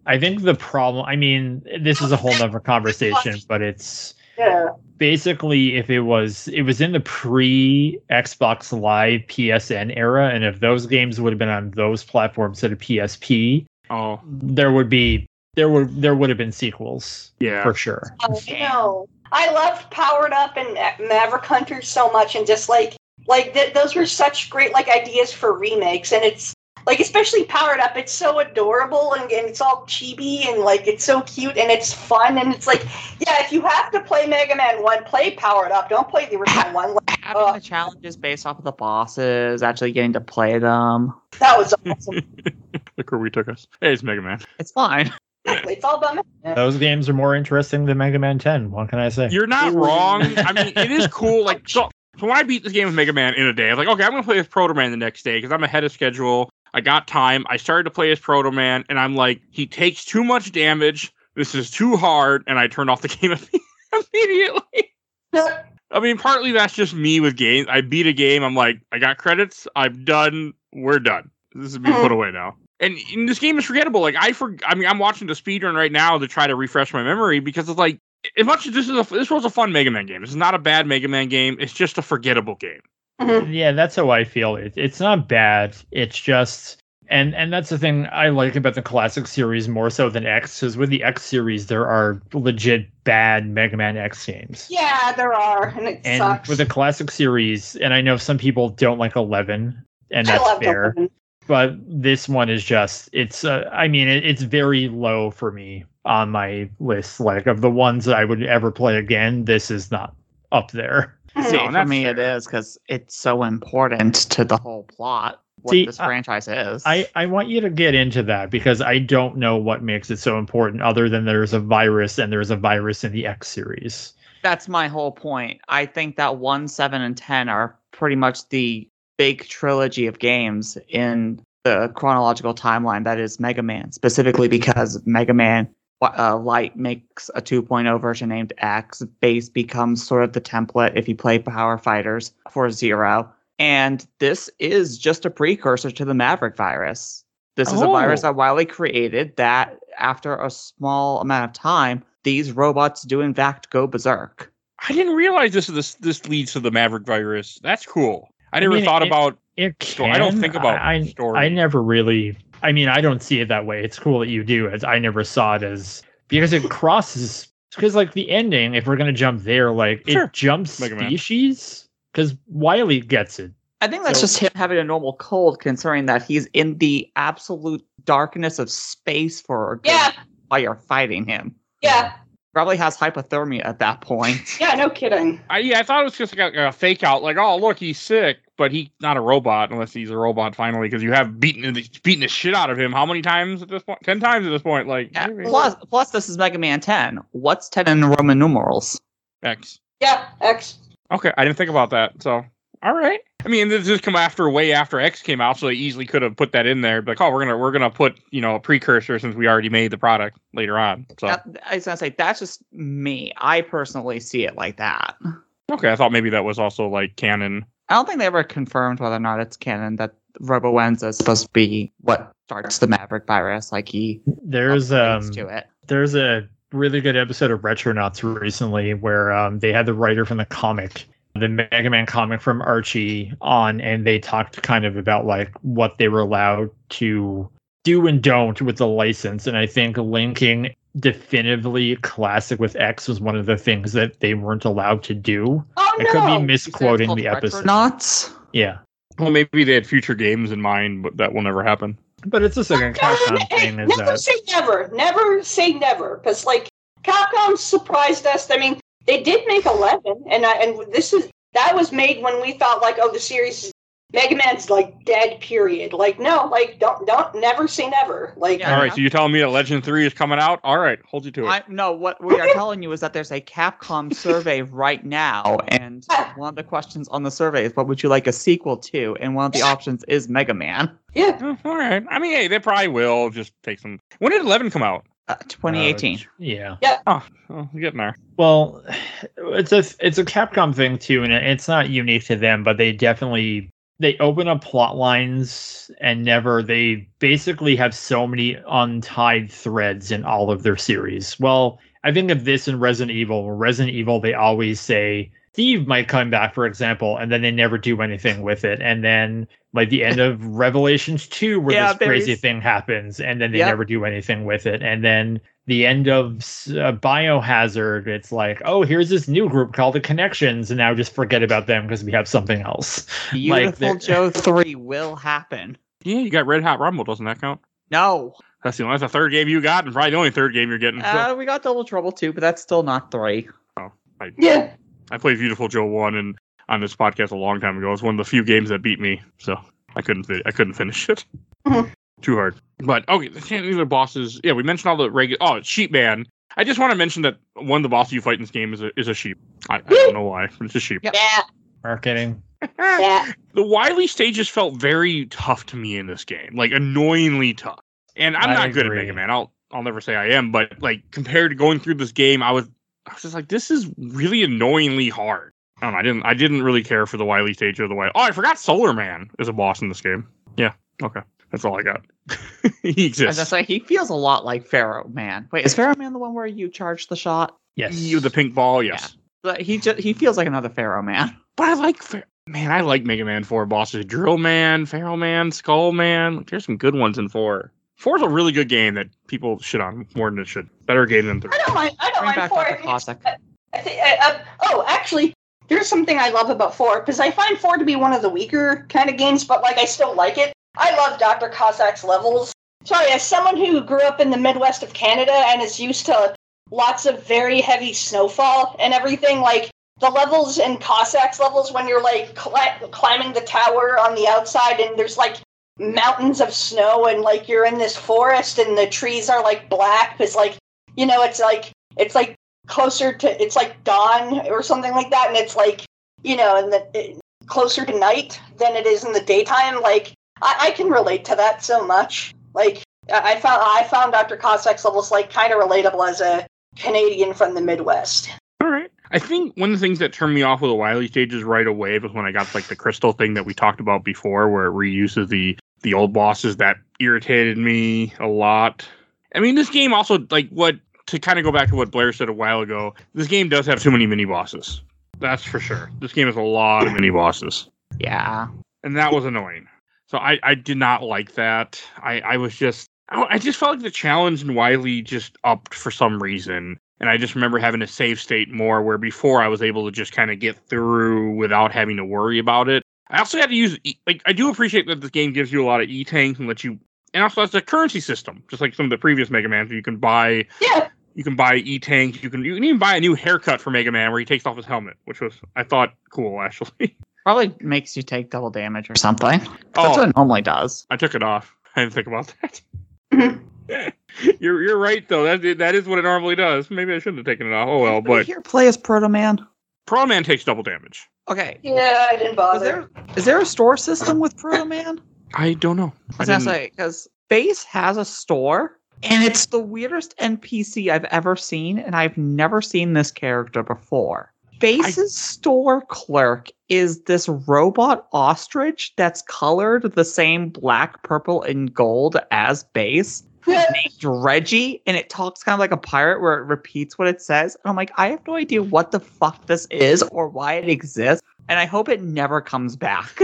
I think the problem, I mean, this is a whole other conversation, but it's yeah. basically if it was, it was in the pre-Xbox Live P S N era, and if those games would have been on those platforms instead of P S P, oh. there would be there were there would have been sequels, yeah, for sure. Oh no, I loved Powered Up and Maverick Hunter so much, and just like like th- those were such great like ideas for remakes, and it's like especially Powered Up, it's so adorable and, and it's all chibi and like it's so cute and it's fun, and it's like, yeah, if you have to play Mega Man one, play Powered Up. Don't play the original one. Like, having uh, the challenges based off of the bosses, actually getting to play them. That was awesome. Look where we took us. Hey, it's Mega Man. It's fine. It's all about Mega Man. Those games are more interesting than Mega Man ten. What can I say? You're not wrong. I mean, it is cool. Like, so, so when I beat this game with Mega Man in a day, I was like, okay, I'm going to play with Proto Man the next day because I'm ahead of schedule. I got time. I started to play as Proto Man, and I'm like, he takes too much damage. This is too hard, and I turned off the game immediately. I mean, partly that's just me with games. I beat a game. I'm like, I got credits. I'm done. We're done. This is being put away now. And, and this game is forgettable. Like I for, I mean, I'm watching the speedrun right now to try to refresh my memory because it's like, as much as this is a, this was a fun Mega Man game. This is not a bad Mega Man game. It's just a forgettable game. Mm-hmm. Yeah, that's how I feel. It, it's not bad. It's just, and and that's the thing I like about the classic series more so than X, because with the X series, there are legit bad Mega Man X games. Yeah, there are, and it and sucks. With the classic series, and I know some people don't like eleven, and that's fair. eleven. But this one is just, it's, uh, I mean, it, it's very low for me on my list. Like, of the ones that I would ever play again, this is not up there. See, for me it is, because it's so important to the whole plot, what See, this franchise I, is. I, I want you to get into that, because I don't know what makes it so important other than there's a virus, and there's a virus in the X series. That's my whole point. I think that one, seven, and ten are pretty much the big trilogy of games in the chronological timeline that is Mega Man, specifically because Mega Man Uh, Light makes a two point oh version named X. Bass becomes sort of the template, if you play Power Fighters, for Zero. And this is just a precursor to the Maverick virus. This oh. is a virus that Wily created that, after a small amount of time, these robots do in fact go berserk. I didn't realize this this, this leads to the Maverick virus. That's cool. I, I never mean, thought it, about it. Can, I don't think about I, story. I never really... I mean, I don't see it that way. It's cool that you do. It's, I never saw it as... Because it crosses... Because, like, the ending, if we're going to jump there, like, sure. it jumps Mega species? Because Wily gets it. I think that's so, just him having a normal cold, considering that he's in the absolute darkness of space for yeah. while you're fighting him. Yeah. Probably has hypothermia at that point. Yeah, no kidding. I, yeah, I thought it was just like a, a fake out. Like, oh, look, he's sick. But he's not a robot, unless he's a robot finally, because you have beaten the, beaten the shit out of him. How many times at this point? Ten times at this point. Like yeah. plus, plus, this is Mega Man ten. What's ten in Roman numerals? X. Yeah, X. Okay, I didn't think about that. So, all right. I mean, this just come after way after X came out, so they easily could have put that in there. Like, oh, we're gonna we're gonna put you know a precursor since we already made the product later on. So that, I was gonna say that's just me. I personally see it like that. Okay, I thought maybe that was also like canon. I don't think they ever confirmed whether or not it's canon that Roboenza is supposed to be what starts the Maverick virus. Like he there's um to it. There's a really good episode of Retronauts recently where um, they had the writer from the comic, the Mega Man comic from Archie, on, and they talked kind of about like what they were allowed to do and don't with the license. And I think linking definitively classic with X was one of the things that they weren't allowed to do. Oh, I no. could be misquoting the episode. Retronauts? Yeah. Well, maybe they had future games in mind, but that will never happen. But it's the second Capcom hey, thing. Is never that... say never. Never say never. Because, like, Capcom surprised us. I mean, they did make eleven, and I, and this is that was made when we thought, like, oh, the series is Mega Man's like dead. Period. Like no. Like don't don't never say never. Like yeah, all right. Yeah. So you telling me that Legend three is coming out? All right, hold you to it. I, no, what we are telling you is that there's a Capcom survey right now, and one of the questions on the survey is what would you like a sequel to, and one of the options is Mega Man. Yeah. Oh, all right. I mean, hey, they probably will just take some. When did eleven come out? Uh, twenty eighteen. Uh, yeah. Yeah. Oh, oh, we're getting there. Well, it's a it's a Capcom thing too, and it's not unique to them, but they definitely. They open up plot lines and never, they basically have so many untied threads in all of their series. Well, I think of this in Resident Evil. Resident Evil, they always say, Steve might come back, for example, and then they never do anything with it. And then, like, the end of Revelations two, where yeah, this crazy thing happens, and then they yep. never do anything with it. And then the end of uh, Biohazard, it's like, oh, here's this new group called the Connections, and now just forget about them because we have something else. Beautiful like, Joe three will happen. Yeah, you got Red Hot Rumble. Doesn't that count? No. That's the only that's the third game you got, and probably the only third game you're getting. So. Uh, we got Double Trouble two, but that's still not three. Oh, I, yeah. I played Beautiful Joe one and on this podcast a long time ago. It's one of the few games that beat me, so I couldn't I couldn't finish it. Mm-hmm. Too hard. But, okay, these are bosses. Yeah, we mentioned all the regular... Oh, it's Sheep Man. I just want to mention that one of the bosses you fight in this game is a, is a sheep. I, I don't know why. It's a sheep. Yeah. Marketing. Yeah. The Wily stages felt very tough to me in this game. Like, annoyingly tough. And I'm I not agree. good at Mega Man. I'll I'll never say I am, but, like, compared to going through this game, I was I was just like, this is really annoyingly hard. I don't know, I didn't, I didn't really care for the Wily stage or the Wily... Oh, I forgot Solar Man is a boss in this game. Yeah, okay. That's all I got. He exists. As I say, he feels a lot like Pharaoh Man. Wait, is Pharaoh Man the one where you charge the shot? Yes. You, the pink ball, yes. Yeah. But he just, he feels like another Pharaoh Man. But I like Pharaoh... Man, I like Mega Man four bosses. Drill Man, Pharaoh Man, Skull Man. There's some good ones in four. Four is a really good game that people shit on more than it should. Better game than three. I don't mind, I don't Bring mind four. Classic. Uh, I th- uh, uh, oh, actually... Here's something I love about four, because I find four to be one of the weaker kind of games, but, like, I still like it. I love Doctor Kozak's levels. Sorry, as someone who grew up in the Midwest of Canada and is used to lots of very heavy snowfall and everything, like, the levels in Kozak's levels when you're, like, cl- climbing the tower on the outside and there's, like, mountains of snow and, like, you're in this forest and the trees are, like, black, because, like, you know, it's, like, it's, like, closer to, it's like dawn or something like that, and it's like, you know, and the closer to night than it is in the daytime. Like, I, I can relate to that so much. Like, I found I found Doctor Kozak's levels like kind of relatable as a Canadian from the Midwest. All right, I think one of the things that turned me off with the Wily stages right away was when I got like the crystal thing that we talked about before, where it reuses the the old bosses. That irritated me a lot. I mean, this game also like what. To kind of go back to what Blair said a while ago, this game does have too many mini-bosses. That's for sure. This game has a lot of mini-bosses. Yeah. And that was annoying. So I, I did not like that. I, I was just... I, I just felt like the challenge in Wily just upped for some reason. And I just remember having a save state more, where before I was able to just kind of get through without having to worry about it. I also had to use... Like, I do appreciate that this game gives you a lot of E-tanks and lets you... And also has a currency system, just like some of the previous Mega Man, so you can buy... Yeah. You can buy E-Tanks. You can you can even buy a new haircut for Mega Man where he takes off his helmet, which was, I thought, cool, actually. Probably makes you take double damage or something. Oh, that's what it normally does. I took it off. I didn't think about that. you're you're right, though. That, that is what it normally does. Maybe I shouldn't have taken it off. Oh, well, but... Here, play as Proto Man. Proto Man takes double damage. Okay. Yeah, I didn't bother. Is there, is there a store system with Proto Man? I don't know. I was going to say, because Bass has a store... And it's the weirdest N P C I've ever seen, and I've never seen this character before. Base's I... store clerk is this robot ostrich that's colored the same black, purple, and gold as Base, named Reggie, and it talks kind of like a pirate where it repeats what it says. And I'm like, I have no idea what the fuck this is or why it exists, and I hope it never comes back.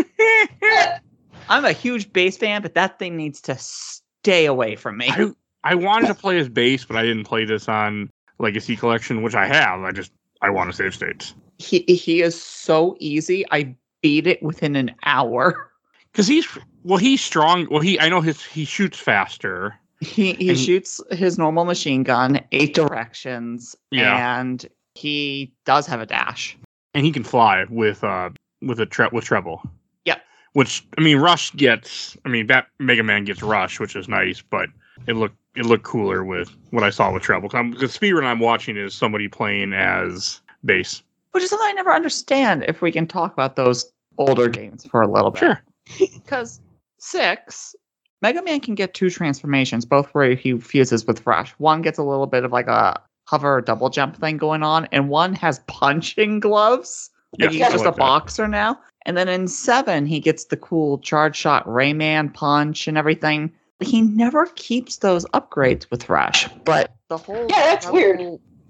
I'm a huge Base fan, but that thing needs to stay away from me. I... I wanted to play as Bass, but I didn't play this on Legacy Collection, which I have. I just, I want to save states. He he is so easy. I beat it within an hour. Because he's, well, he's strong. Well, he, I know his, he shoots faster. He he shoots his normal machine gun, eight directions. Yeah. And he does have a dash. And he can fly with, uh, with a tre- with treble. Yep. Which, I mean, Rush gets, I mean, Bat- Mega Man gets Rush, which is nice, but it looked, It looked cooler with what I saw with Treble. The speedrun I'm watching is somebody playing as Bass. Which is something I never understand, if we can talk about those older games for a little bit. Sure. Because six, Mega Man can get two transformations, both where he fuses with Rush. One gets a little bit of like a hover or double jump thing going on, and one has punching gloves. Like yes, he's just like a that. boxer now. And then in seven, he gets the cool charge shot Rayman punch and everything. He never keeps those upgrades with Rush, but the whole yeah, that's weird.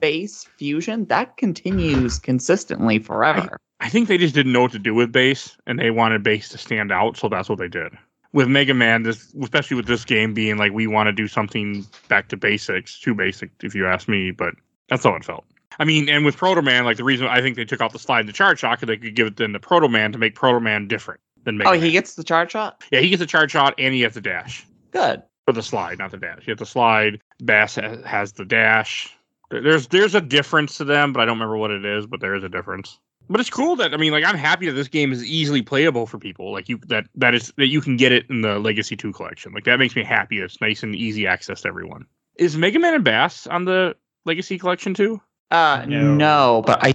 Bass fusion, that continues consistently forever. I, I think they just didn't know what to do with Bass, and they wanted Bass to stand out, so that's what they did. with Mega Man, this especially with this game being like, we want to do something back to basics, too basic, if you ask me, but that's how it felt. I mean, and with Proto Man, like the reason I think they took out the slide and the charge shot, because they could give it then to Proto Man to make Proto Man different than Mega Man. Oh, he gets the charge shot? Yeah, he gets the charge shot and he has the dash. Good. For the slide, not the dash. You have the slide. Bass has the dash. There's there's a difference to them, but I don't remember what it is, but there is a difference. But it's cool that, I mean, like, I'm happy that this game is easily playable for people. Like, you that that is that you can get it in the Legacy two collection. Like, that makes me happy. It's nice and easy access to everyone. Is Mega Man and Bass on the Legacy collection too? Uh, no. no, but I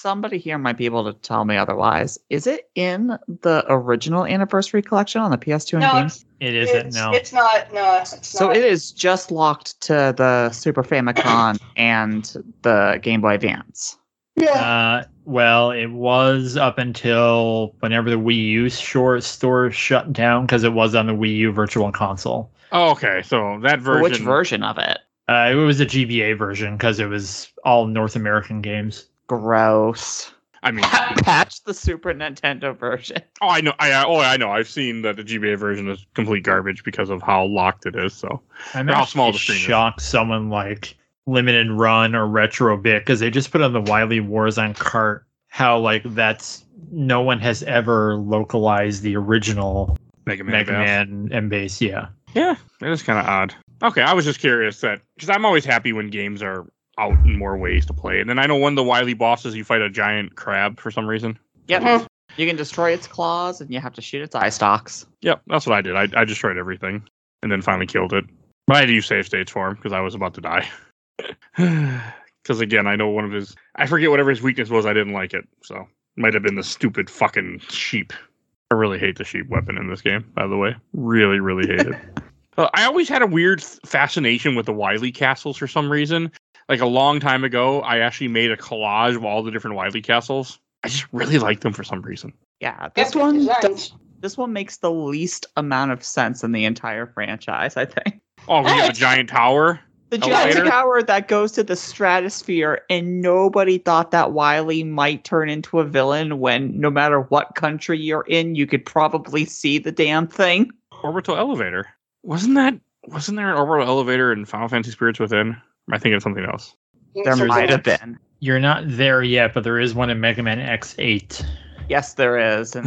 somebody here might be able to tell me otherwise. Is it in the original Anniversary Collection on the P S two and no, games? It isn't. It's, no, it's not. No, it's so not. It is just locked to the Super Famicom and the Game Boy Advance. Yeah. Uh, well, it was up until whenever the Wii U short store shut down, because it was on the Wii U Virtual Console. Oh, okay. So that version. Which version of it? Uh, it was a G B A version because it was all North American games. Gross. I mean, patch the Super Nintendo version. Oh, I know. I oh, I know. I've seen that the G B A version is complete garbage because of how locked it is. So I'm how small the screen shocked is. Someone like Limited Run or Retrobit, because they just put on the Wily Wars on cart. How like that's no one has ever localized the original Mega Man, Mega Man and Bass. Yeah. Yeah, it is kind of odd. Okay, I was just curious that because I'm always happy when games are out in more ways to play. And then I know one of the Wily bosses, you fight a giant crab for some reason. Yep. Mm-hmm. You can destroy its claws and you have to shoot its eye stalks. Yep, that's what I did. I, I destroyed everything and then finally killed it. But I had to use save states for him because I was about to die. Because again, I know one of his... I forget whatever his weakness was. I didn't like it. So it might have been the stupid fucking sheep. I really hate the sheep weapon in this game, by the way. Really, really hate it. Uh, I always had a weird fascination with the Wily castles for some reason. Like a long time ago, I actually made a collage of all the different Wily castles. I just really liked them for some reason. Yeah, this one does, this one makes the least amount of sense in the entire franchise, I think. Oh, we have a giant tower? The giant elevator? Tower that goes to the stratosphere, and nobody thought that Wily might turn into a villain when no matter what country you're in, you could probably see the damn thing. Orbital elevator. Wasn't that? Wasn't there an orbital elevator in Final Fantasy Spirits Within? I think it's something else. There might have been. You're not there yet, but there is one in Mega Man X eight. Yes, there is. And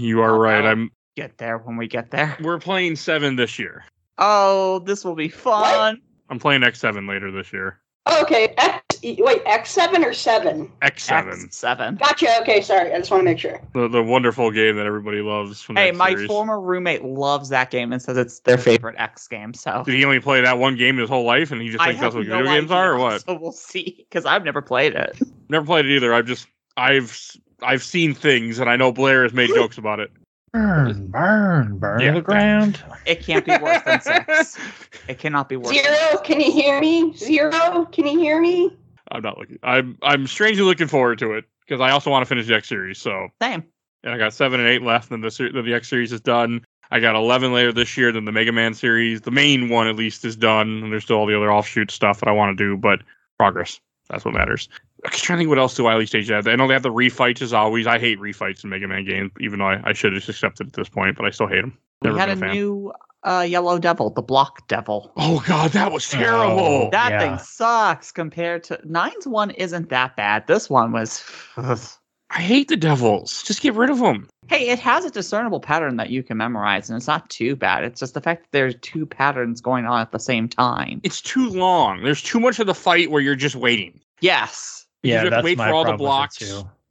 you are right. I'm get there when we get there. We're playing seven this year. Oh, this will be fun. What? I'm playing X seven later this year. Okay. X, wait, X seven or seven? X seven. X seven. Gotcha. Okay, sorry. I just want to make sure. The the wonderful game that everybody loves. From hey, my series. Former roommate loves that game and says it's their favorite X game. So did he only play that one game his whole life and he just I thinks that's what no video games are, or what? So we'll see, because I've never played it. Never played it either. I've just I've I've seen things, and I know Blair has made jokes about it. Burn, burn, burn yeah. the ground. It can't be worse than six. It cannot be worse Zero, than six. Can you hear me? Zero, can you hear me? I'm not looking. I'm I'm strangely looking forward to it, because I also want to finish the X series. So same. And I got seven and eight left, and then the, then the X series is done. I got eleven later this year, then the Mega Man series. The main one, at least, is done. And there's still all the other offshoot stuff that I want to do, but progress. That's what matters. I'm trying to think what else do Wily Stage have. I know they have the refights as always. I hate refights in Mega Man games, even though I, I should have just accepted at this point, but I still hate them. Never we had a, a new uh, Yellow Devil, the Block Devil. Oh, God, that was terrible. Oh, that yeah. thing sucks compared to... Nine's one isn't that bad. This one was... Ugh. I hate the devils. Just get rid of them. Hey, it has a discernible pattern that you can memorize, and it's not too bad. It's just the fact that there's two patterns going on at the same time. It's too long. There's too much of the fight where you're just waiting. Yes. You yeah, have to wait for all the blocks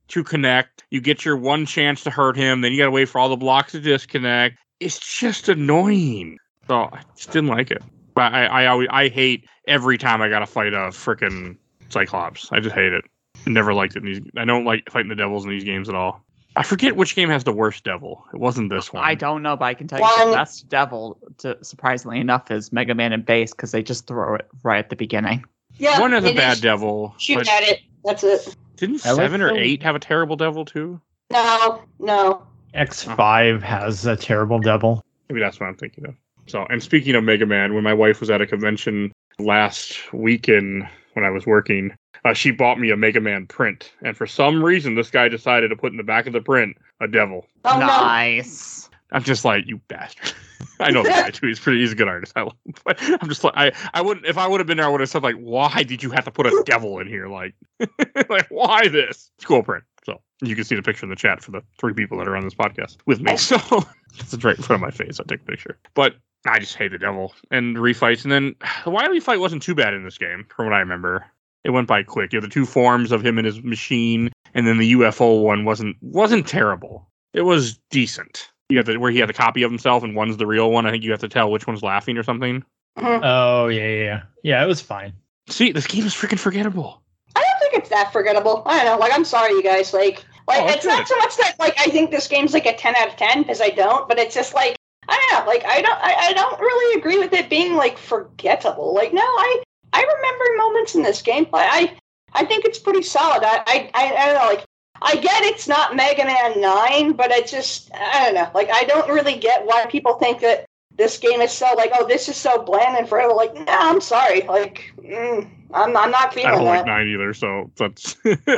to connect. You get your one chance to hurt him. Then you got to wait for all the blocks to disconnect. It's just annoying. So I just didn't like it. But I, I, always, I hate every time I got to fight a freaking Cyclops. I just hate it. I never liked it. In these, I don't like fighting the devils in these games at all. I forget which game has the worst devil. It wasn't this one. I don't know, but I can tell well, you the best devil, to, surprisingly enough, is Mega Man and Bass, because they just throw it right at the beginning. Yeah, one has a bad devil. Shoot at it. That's it. Didn't I seven like or eight have a terrible devil too? No, no. X five oh. has a terrible devil. Maybe that's what I'm thinking of. So, and speaking of Mega Man, when my wife was at a convention last weekend when I was working, uh, she bought me a Mega Man print. And for some reason, this guy decided to put in the back of the print a devil. Oh, nice. I'm just like, you bastard. I know the guy too. He's pretty. He's a good artist. I love him. But I'm just like, I, I wouldn't. If I would have been there, I would have said like, why did you have to put a devil in here? Like, like why this? It's cool print. So you can see the picture in the chat for the three people that are on this podcast with me. So it's right in front of my face. I take a picture. But I just hate the devil and refights. And then the Wily fight wasn't too bad in this game, from what I remember. It went by quick. You know, the two forms of him and his machine, and then the U F O one wasn't wasn't terrible. It was decent. You got the, where he had a copy of himself and one's the real one. I think you have to tell which one's laughing or something. Mm-hmm. Oh, yeah, yeah, yeah. Yeah, it was fine. See, this game is freaking forgettable. I don't think it's that forgettable. I don't know. Like, I'm sorry, you guys. Like, like oh, it's good. Not so much that, like, I think this game's like a ten out of ten, because I don't, but it's just like, I don't know. Like, I don't, I, I don't really agree with it being, like, forgettable. Like, no, I, I remember moments in this game. I, I, I think it's pretty solid. I, I, I, I don't know, like, I get it's not Mega Man nine, but it's just, I don't know. Like, I don't really get why people think that this game is so, like, oh, this is so bland and forever. Like, no, nah, I'm sorry. Like, mm, I'm, I'm not feeling that. I don't that. Like nine either, so that's,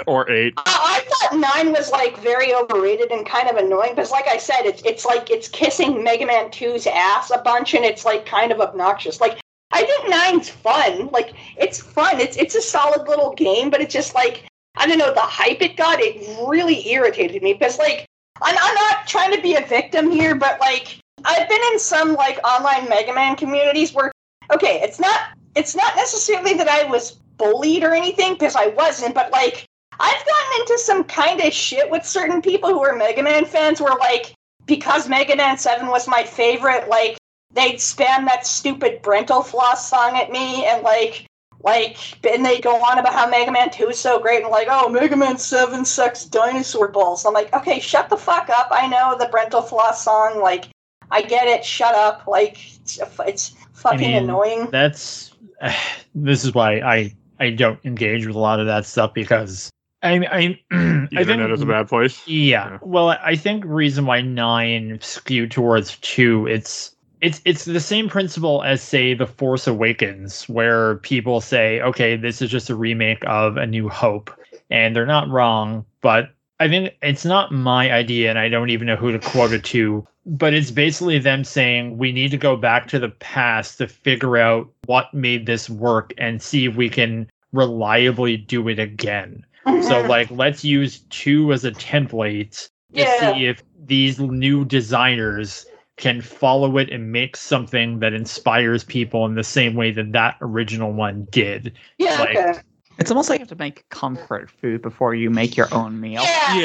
or eight. Uh, I thought nine was, like, very overrated and kind of annoying, because, like I said, it's, it's like, it's kissing Mega Man two's ass a bunch, and it's, like, kind of obnoxious. Like, I think nine's fun. Like, it's fun. It's, it's a solid little game, but it's just, like, I don't know, the hype it got, it really irritated me, because, like, I'm, I'm not trying to be a victim here, but, like, I've been in some, like, online Mega Man communities where, okay, it's not, it's not necessarily that I was bullied or anything, because I wasn't, but, like, I've gotten into some kind of shit with certain people who are Mega Man fans where, like, because Mega Man seven was my favorite, like, they'd spam that stupid Brentalfloss song at me, and, like, Like, and they go on about how Mega Man two is so great, and like, oh, Mega Man seven sucks dinosaur balls. I'm like, okay, shut the fuck up. I know the Brentalfloss song, like, I get it, shut up. Like, it's, it's fucking I mean, annoying. That's, uh, this is why I, I don't engage with a lot of that stuff, because I mean, I, the I internet think, is a bad place. Yeah, yeah. Well, I think reason why nine skewed towards two, it's, It's it's the same principle as, say, The Force Awakens, where people say, okay, this is just a remake of A New Hope, and they're not wrong, but I think it's not my idea, and I don't even know who to quote it to, but it's basically them saying, we need to go back to the past to figure out what made this work and see if we can reliably do it again. So, like, let's use two as a template to yeah. see if these new designers can follow it and make something that inspires people in the same way that that original one did. Yeah, like, okay. It's almost like you have to make comfort food before you make your own meal. Yeah,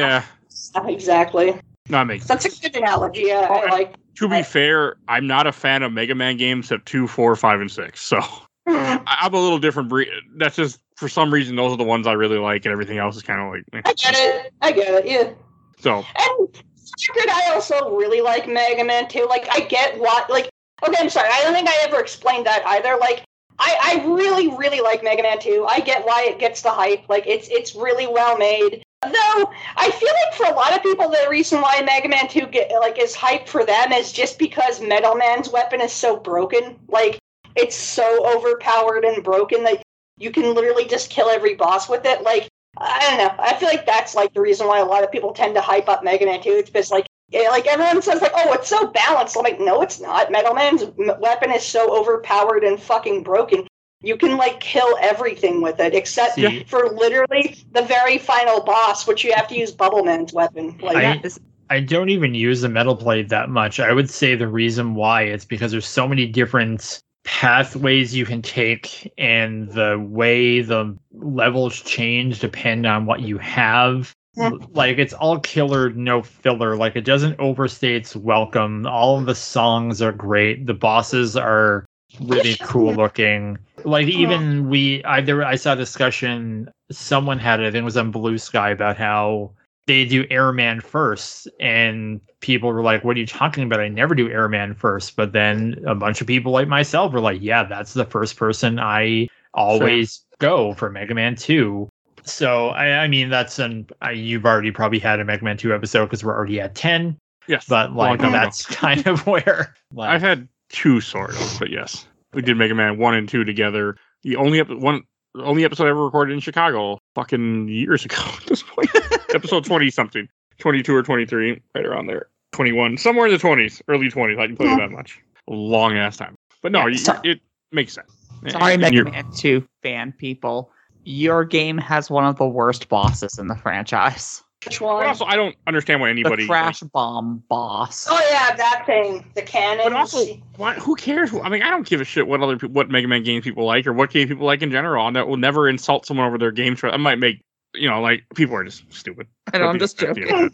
yeah. Exactly. No, I make that's sense. A good analogy. Yeah, oh, I like. To be I, fair, I'm not a fan of Mega Man games except two, four, five, and six. So I'm a little different breed. That's just for some reason those are the ones I really like, and everything else is kind of like. Eh. I get it. I get it. Yeah. So. And, I also really like Mega Man two. Like, I get what, like, okay, I'm sorry, I don't think I ever explained that either. Like, I, I really, really like Mega Man two. I get why it gets the hype. Like, it's it's really well made. Though, I feel like for a lot of people, the reason why Mega Man two get, like, is hyped for them is just because Metal Man's weapon is so broken. Like, it's so overpowered and broken that you can literally just kill every boss with it. Like, I don't know. I feel like that's, like, the reason why a lot of people tend to hype up Mega Man two. It's just, like, yeah, like everyone says, like, oh, it's so balanced. I'm like, no, it's not. Metal Man's m- weapon is so overpowered and fucking broken. You can, like, kill everything with it, except See? for literally the very final boss, which you have to use Bubble Man's weapon. Like, I, is- I don't even use the metal blade that much. I would say the reason why it's because there's so many different pathways you can take, and the way the levels change depend on what you have. Like, it's all killer, no filler. Like, it doesn't overstay its welcome. All of the songs are great. The bosses are really cool looking. Like, even we I there I saw a discussion someone had, it I think it was on Blue Sky, about how they do Airman first, and people were like, what are you talking about? I never do Airman first. But then a bunch of people like myself were like, yeah, that's the first person I always sure. go for Mega Man two. So, I, I mean, that's an, uh, you've already probably had a Mega Man two episode because we're already at ten. Yes. But, like, well, that's know. kind of where. Like, I've had two, sort of, but yes. We did Mega Man one and two together. The only ep- one. Only episode I ever recorded in Chicago, fucking years ago at this point. Episode twenty something, twenty-two or twenty-three, right around there. twenty-one, somewhere in the twenties, early twenties. I can play yeah. it that much. Long ass time. But no, yeah, so- it, it makes sense. Sorry, Mega Man two fan people. Your game has one of the worst bosses in the franchise. Which one? But also, I don't understand why anybody... The crash like, bomb boss. Oh, yeah, that thing. The cannon. But also, why, who cares? I mean, I don't give a shit what other what Mega Man games people like or what game people like in general. And that will never insult someone over their game. I might make, you know, like, people are just stupid. I know, I'm just joking. Yeah,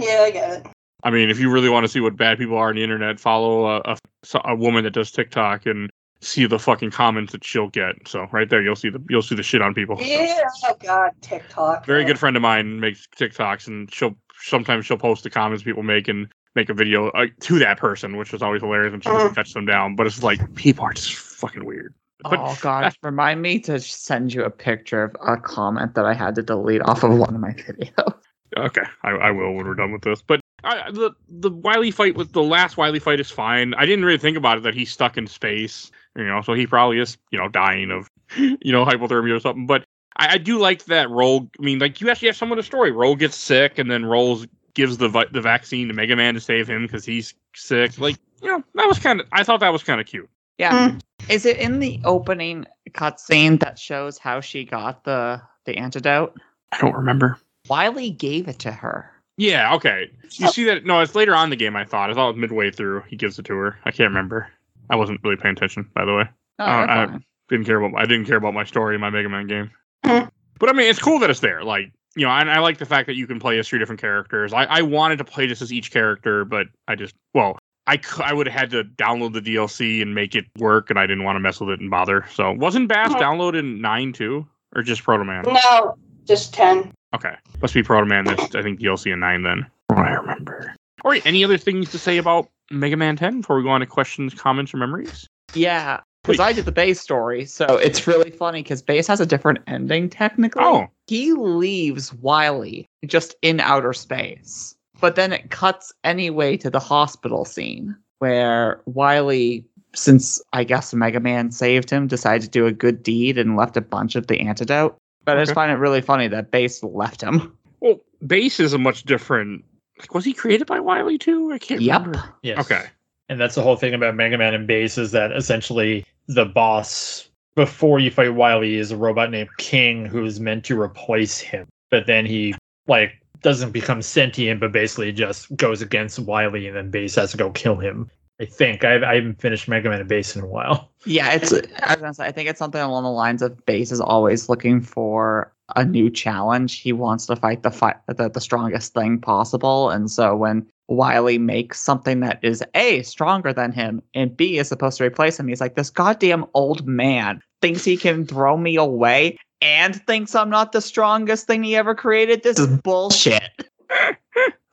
yeah, I get it. I mean, if you really want to see what bad people are on the internet, follow a, a, a woman that does TikTok and... see the fucking comments that she'll get. So right there, you'll see the you'll see the shit on people. Yeah, so. Oh god, TikTok. Very good friend of mine makes TikToks, and she'll sometimes she'll post the comments people make and make a video uh, to that person, which is always hilarious, and she doesn't catch them down. But it's like people are just fucking weird. But oh god, remind me to send you a picture of a comment that I had to delete off of one of my videos. Okay, I, I will when we're done with this, but. I, the the Wily fight with the last Wily fight is fine. I didn't really think about it that he's stuck in space, you know, so he probably is, you know, dying of, you know, hypothermia or something. But I, I do like that Roll. I mean, like you actually have some of the story. Roll gets sick, and then Rolls gives the vi- the vaccine to Mega Man to save him because he's sick. Like, you know, that was kind of. I thought that was kind of cute. Yeah. Mm. Is it in the opening cutscene that shows how she got the the antidote? I don't remember. Wily gave it to her. Yeah, okay. You see that? No, it's later on in the game, I thought. I thought it was midway through he gives it to her. I can't remember. I wasn't really paying attention, by the way. Oh, I, I didn't care about I didn't care about my story in my Mega Man game. But I mean, it's cool that it's there. Like, you know, and I like the fact that you can play as three different characters. I, I wanted to play this as each character, but I just, well, I, I would have had to download the D L C and make it work, and I didn't want to mess with it and bother. So, wasn't Bass oh. downloaded in nine, too? Or just Proto Man? No, just ten. Okay, must be Proto Man. That's, I think, D L C in nine then. From what I remember. All right, any other things to say about Mega Man ten before we go on to questions, comments, or memories? Yeah, because I did the Bass story, so it's really funny because Bass has a different ending, technically. Oh. He leaves Wily just in outer space, but then it cuts anyway to the hospital scene where Wily, since I guess Mega Man saved him, decided to do a good deed and left a bunch of the antidote. But okay. I just find it really funny that Bass left him. Well, Bass is a much different... Like, was he created by Wily, too? I can't yep. remember. Yes. Okay. And that's the whole thing about Mega Man and Bass is that essentially the boss, before you fight Wily, is a robot named King who is meant to replace him. But then he, like, doesn't become sentient, but basically just goes against Wily, and then Bass has to go kill him. I think. I, I haven't finished Mega Man and Bass in a while. Yeah, it's. I was gonna say, I think it's something along the lines of Bass is always looking for a new challenge. He wants to fight the fight the, the strongest thing possible. And so when Wily makes something that is A, stronger than him, and B, is supposed to replace him, he's like, this goddamn old man thinks he can throw me away and thinks I'm not the strongest thing he ever created. This is bullshit.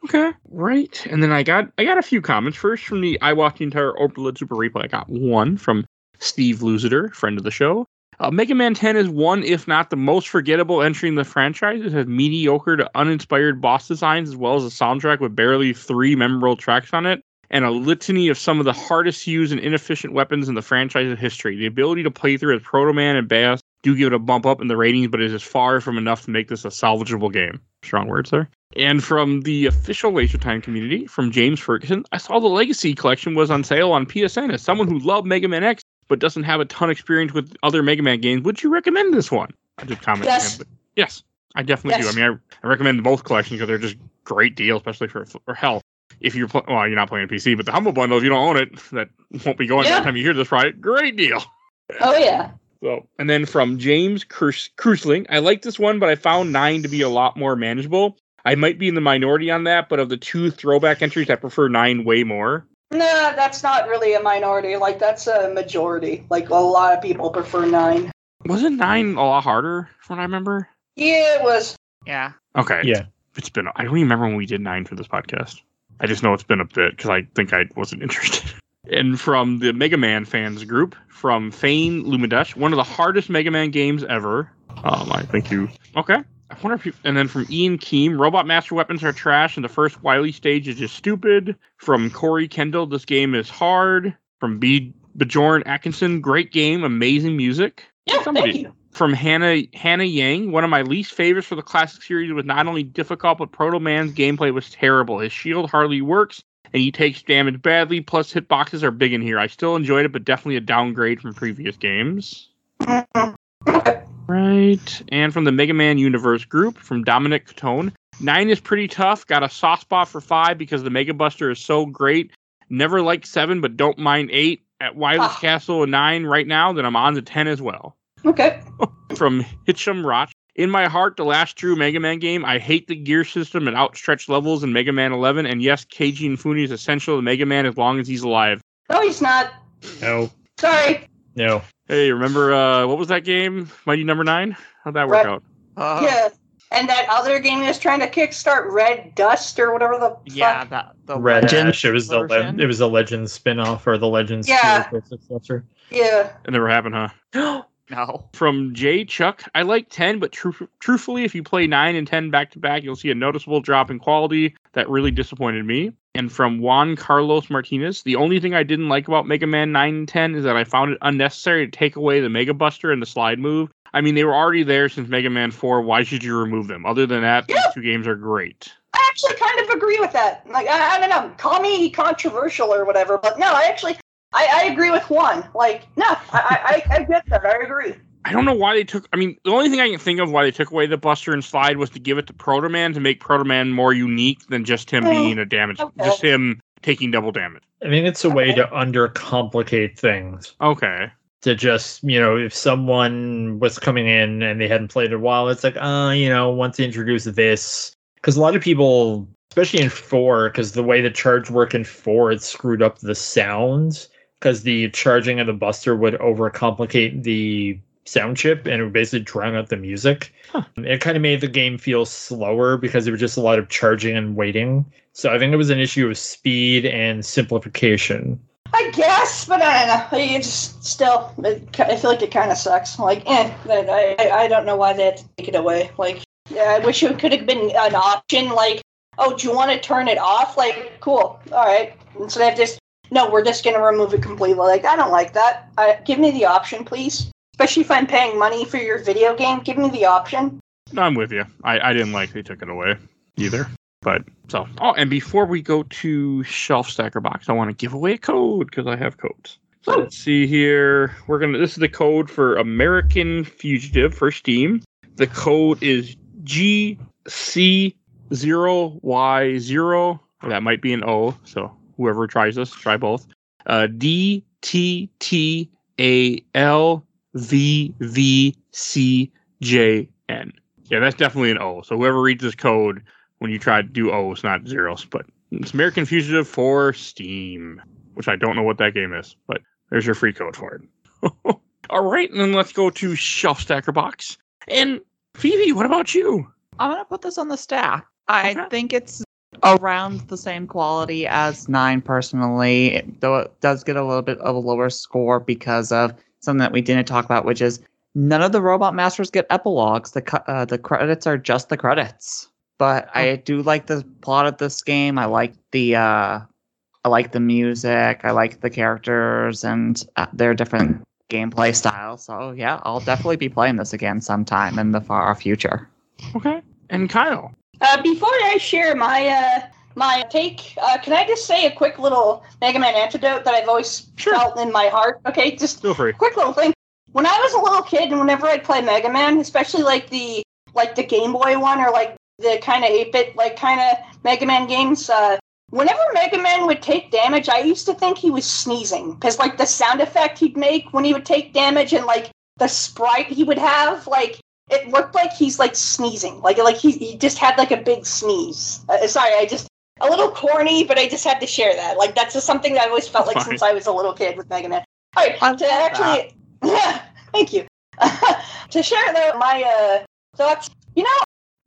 Okay, right. And then I got I got a few comments. First, from the I Watched the Entire Overload Super Replay, I got one from Steve Lusiter, friend of the show. Uh, Mega Man ten is one, if not the most forgettable entry in the franchise. It has mediocre to uninspired boss designs, as well as a soundtrack with barely three memorable tracks on it, and a litany of some of the hardest used and inefficient weapons in the franchise's history. The ability to play through as Proto Man and Bass do give it a bump up in the ratings, but it is far from enough to make this a salvageable game. Strong words there. And from the official Laser Time community, from James Ferguson, I saw the Legacy Collection was on sale on P S N. As someone who loved Mega Man X, but doesn't have a ton of experience with other Mega Man games, would you recommend this one? I did comment yes. him, yes, I definitely yes. do. I mean, I, I recommend both collections because they're just great deals, especially for, for hell. If you're, pl- well, you're not playing P C, but the Humble Bundle, if you don't own it, that won't be going yeah. by the time you hear this, right? Great deal. Oh, yeah. So, and then from James Krusling, I like this one, but I found nine to be a lot more manageable. I might be in the minority on that, but of the two throwback entries, I prefer nine way more. No, that's not really a minority. Like, that's a majority. Like, a lot of people prefer nine. Wasn't nine a lot harder from what I remember? Yeah, it was. Yeah. Okay. Yeah. It's been, I don't even remember when we did nine for this podcast. I just know it's been a bit because I think I wasn't interested. And from the Mega Man fans group, from Fane Lumidash, one of the hardest Mega Man games ever. Um, I think you. Okay. I wonder if you, and then from Ian Keem, Robot Master weapons are trash, and the first Wily stage is just stupid. From Corey Kendall, this game is hard. From B. Bjorn Atkinson, great game, amazing music. Yeah, Somebody. Thank you. From Hannah Hannah Yang, one of my least favorites for the classic series was not only difficult, but Proto Man's gameplay was terrible. His shield hardly works, and he takes damage badly, plus hitboxes are big in here. I still enjoyed it, but definitely a downgrade from previous games. Right. And from the Mega Man Universe group, from Dominic Catone, nine is pretty tough. Got a soft spot for five because the Mega Buster is so great. Never liked seven, but don't mind eight. At Wireless ah. Castle, a nine right now, then I'm on to ten as well. Okay. From Hitchum Roch, in my heart, the last true Mega Man game. I hate the gear system and outstretched levels in Mega Man eleven. And yes, Keiji Inafune is essential to Mega Man as long as he's alive. No, he's not. No. Sorry. No. Hey, remember, uh, what was that game? Mighty Number nine? How'd that work Red, out? Uh, yeah. And that other game that's trying to kickstart, Red Dust or whatever the yeah, fuck. Yeah, that. The Red Legends. It was the, le- it was the Legends spinoff or the Legends yeah. successor. Yeah. It never happened, huh? No. From Jay Chuck, I like ten, but tr- truthfully, if you play nine and ten back-to-back, you'll see a noticeable drop in quality that really disappointed me. And from Juan Carlos Martinez, the only thing I didn't like about Mega Man nine and ten is that I found it unnecessary to take away the Mega Buster and the slide move. I mean, they were already there since Mega Man four. Why should you remove them? Other than that, yeah. these two games are great. I actually kind of agree with that. Like, I, I don't know, call me controversial or whatever, but no, I actually... I, I agree with Juan. Like, no, I, I, I get that. I agree. I don't know why they took... I mean, the only thing I can think of why they took away the Buster and Slide was to give it to Proto Man, to make Proto Man more unique than just him being a damage... Okay. Just him taking double damage. I mean, it's a okay. way to undercomplicate things. Okay. To just, you know, if someone was coming in and they hadn't played it a while, it's like, oh, uh, you know, once they introduce this... Because a lot of people, especially in four, because the way the charge worked in four, it screwed up the sounds... Because the charging of the Buster would overcomplicate the sound chip and it would basically drown out the music. Huh. It kind of made the game feel slower because it was just a lot of charging and waiting. So I think it was an issue of speed and simplification. I guess, but I don't know. It just still, it, I feel like it kind of sucks. Like, eh, I, I, I don't know why they had to take it away. Like, yeah, I wish it could have been an option. Like, oh, do you want to turn it off? Like, cool. All right. Instead of just. No, we're just going to remove it completely. Like, I don't like that. Uh, give me the option, please. Especially if I'm paying money for your video game. Give me the option. No, I'm with you. I, I didn't like they took it away either. But, so. Oh, and before we go to Shelf Stacker Box, I want to give away a code because I have codes. So oh. let's see here. We're going to, this is the code for American Fugitive for Steam. The code is G C zero Y zero. That might be an O, so. Whoever tries this, try both. Uh, D T T A L V V C J N. Yeah, that's definitely an O. So whoever reads this code, when you try to do O's, not zeros, but it's American Fugitive for Steam, which I don't know what that game is, but there's your free code for it. All right, and then let's go to Shelf Stacker Box. And Phoebe, what about you? I'm gonna put this on the stack. I okay. think it's around the same quality as nine, personally, though it does get a little bit of a lower score because of something that we didn't talk about, which is none of the Robot Masters get epilogues. The uh, the credits are just the credits. But oh. I do like the plot of this game. I like the uh, I like the music. I like the characters and uh, their different gameplay styles. So yeah, I'll definitely be playing this again sometime in the far future. Okay, and Kyle. Uh, before I share my uh, my take, uh, can I just say a quick little Mega Man anecdote that I've always sure. felt in my heart? Okay, just feel free. Quick little thing. When I was a little kid, and whenever I'd play Mega Man, especially like the like the Game Boy one or like the kind of eight-bit like kind of Mega Man games, uh, whenever Mega Man would take damage, I used to think he was sneezing because like the sound effect he'd make when he would take damage and like the sprite he would have, like. It looked like he's, like, sneezing. Like, like he he just had, like, a big sneeze. Uh, sorry, I just... A little corny, but I just had to share that. Like, that's just something that I always felt like Fine. Since I was a little kid with Mega Man. All right, I to actually... Yeah, thank you. To share, though, my uh, thoughts... You know,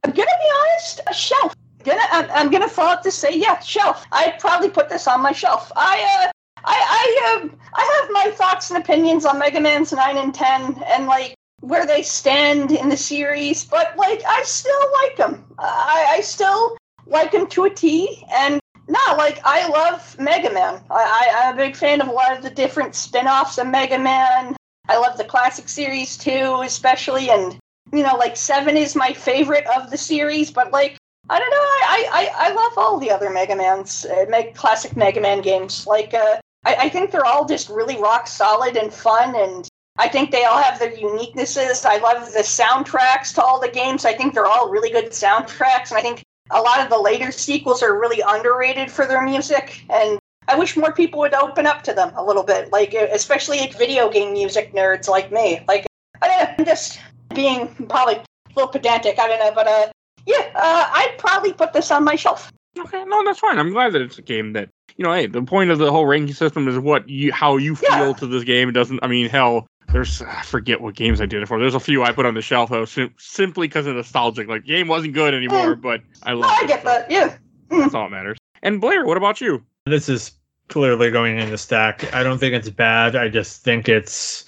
I'm gonna be honest, a shelf. Gonna, I'm, I'm gonna fall up to say, yeah, shelf. I'd probably put this on my shelf. I, uh... I, I, um, I have my thoughts and opinions on Mega Man's nine and ten, and, like, where they stand in the series, but like I still like them. I, I still like them to a T, and no, like I love Mega Man. I, I, I'm a big fan of a lot of the different spin-offs of Mega Man. I love the classic series too, especially, and you know, like seven is my favorite of the series, but like I don't know. I, I, I love all the other Mega Mans, uh, Meg, classic Mega Man games. Like, uh, I, I think they're all just really rock solid and fun, and I think they all have their uniquenesses. I love the soundtracks to all the games. I think they're all really good soundtracks, and I think a lot of the later sequels are really underrated for their music, and I wish more people would open up to them a little bit, like, especially video game music nerds like me. Like, I don't know, I'm just being probably a little pedantic, I don't know, but, uh, yeah, uh, I'd probably put this on my shelf. Okay, no, that's fine. I'm glad that it's a game that, you know, hey, the point of the whole ranking system is what you, how you feel yeah. to this game. It doesn't, I mean, hell, there's, I forget what games I did it for. There's a few I put on the shelf, though, sim- simply because of nostalgic. Like, the game wasn't good anymore, mm. but I love it. I get so that, yeah. Mm. That's all that matters. And Blair, what about you? This is clearly going in the stack. I don't think it's bad. I just think it's...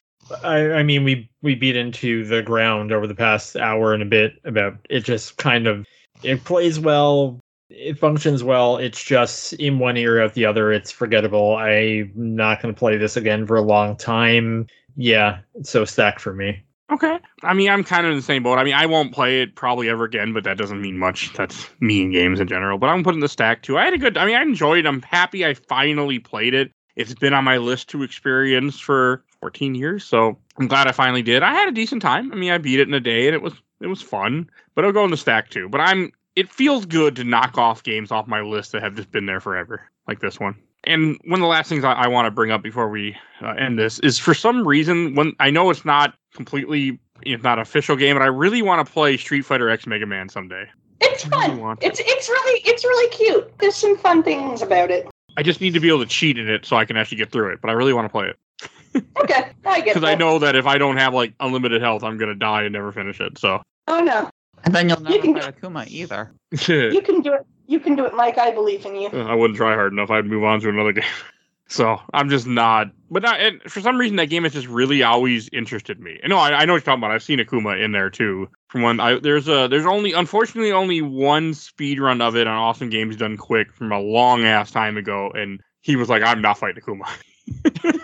I, I mean, we, we beat into the ground over the past hour and a bit about it. Just kind of... It plays well. It functions well. It's just in one ear out the other. It's forgettable. I'm not going to play this again for a long time. Yeah, so stack for me. Okay. I mean, I'm kind of in the same boat. I mean, I won't play it probably ever again, but that doesn't mean much. That's me in games in general. But I'm putting the stack too. I had a good, I mean, I enjoyed it. I'm happy I finally played it. It's been on my list to experience for fourteen years, so I'm glad I finally did. I had a decent time. I mean, I beat it in a day, and it was it was fun. But it'll go in the stack too. But I'm it feels good to knock off games off my list that have just been there forever, like this one. And one of the last things I, I want to bring up before we uh, end this is, for some reason, when I know it's not completely, it's not an official game, but I really want to play Street Fighter X Mega Man someday. It's fun. Really it's it. it's really it's really cute. There's some fun things about it. I just need to be able to cheat in it so I can actually get through it, but I really want to play it. Okay, I get it. Because I know that if I don't have like unlimited health, I'm gonna die and never finish it. So. Oh no. And then you'll never you can play with Kuma either. You can do it. You can do it, Mike. I believe in you. I wouldn't try hard enough. I'd move on to another game. So I'm just not. But not, and for some reason, that game has just really always interested me. And no, I, I know what you're talking about. I've seen Akuma in there too. From when I there's a there's only unfortunately only one speed run of it on Awesome Games Done Quick from a long ass time ago, and he was like, "I'm not fighting Akuma."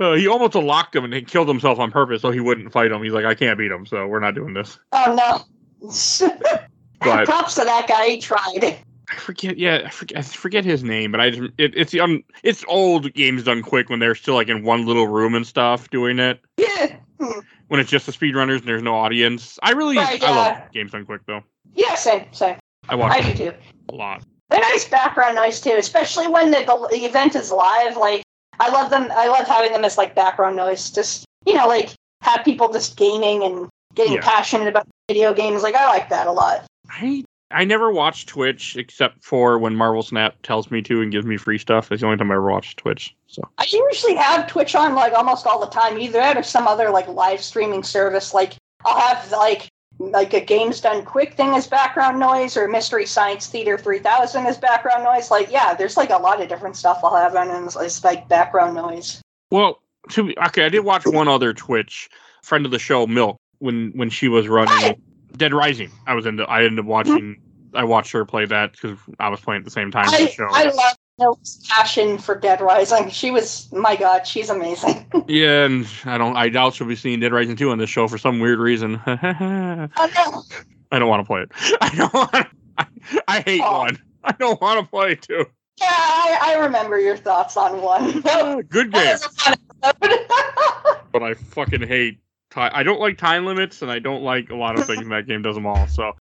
Uh, he almost locked him and he killed himself on purpose so he wouldn't fight him. He's like, "I can't beat him, so we're not doing this." Oh no! But, props to that guy. He tried. I forget, yeah, I forget, I forget his name, but I just, it, it's um, it's old Games Done Quick when they're still like in one little room and stuff doing it. Yeah. When it's just the speedrunners and there's no audience. I really, right, I uh, love Games Done Quick though. Yeah, same, same. I watch I do too. A lot. They're nice background noise too, especially when the, the event is live. Like, I love them, I love having them as like background noise. Just, you know, like have people just gaming and getting yeah. passionate about video games. Like, I like that a lot. I I never watch Twitch except for when Marvel Snap tells me to and gives me free stuff. That's the only time I ever watch Twitch. So I usually have Twitch on like almost all the time, either that or some other like live streaming service. Like I'll have like like a Games Done Quick thing as background noise, or Mystery Science Theater three thousand as background noise. Like yeah, there's like a lot of different stuff I'll have on as like background noise. Well, to be, okay, I did watch one other Twitch friend of the show, Milk, when when she was running. Hi. Dead Rising. I was into. I ended up watching. Mm-hmm. I watched her play that because I was playing at the same time. I, the show. I love Milk's passion for Dead Rising. She was, my God, she's amazing. Yeah, and I don't. I doubt she'll be seeing Dead Rising two on this show for some weird reason. Oh, no. I don't want to play it. I don't. Wanna, I, I hate oh. one. I don't want to play two. Yeah, I, I remember your thoughts on one. Good game. But I fucking hate. I don't like time limits, and I don't like a lot of things that game does them all. So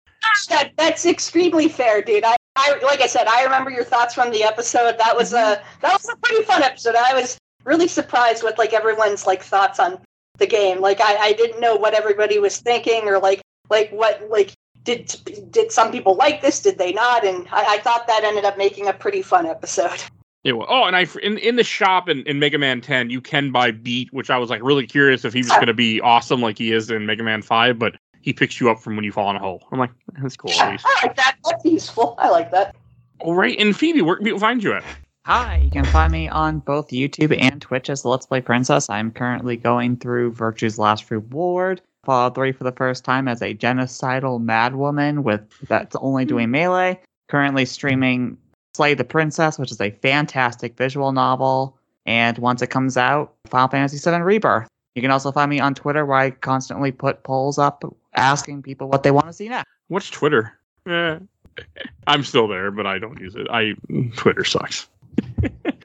that, that's extremely fair, dude. I, I like I said, I remember your thoughts from the episode. That was a that was a pretty fun episode. I was really surprised with like everyone's like thoughts on the game. Like I, I didn't know what everybody was thinking, or like like what like did did some people like this? Did they not? And I, I thought that ended up making a pretty fun episode. It was. Oh, and I in, in the shop in, in Mega Man ten, you can buy Beat, which I was like really curious if he was going to be awesome like he is in Mega Man five, but he picks you up from when you fall in a hole. I'm like, that's cool. Yeah, I like that. That's useful. I like that. All right, and Phoebe, where can people find you at? Hi, you can find me on both YouTube and Twitch as Let's Play Princess. I'm currently going through Virtue's Last Reward, Fallout three for the first time as a genocidal madwoman with that's only doing melee. Currently streaming Slay the Princess, which is a fantastic visual novel, and once it comes out, Final Fantasy seven Rebirth. You can also find me on Twitter, where I constantly put polls up asking people what they want to see next. What's Twitter? Uh, I'm still there, but I don't use it. I Twitter sucks.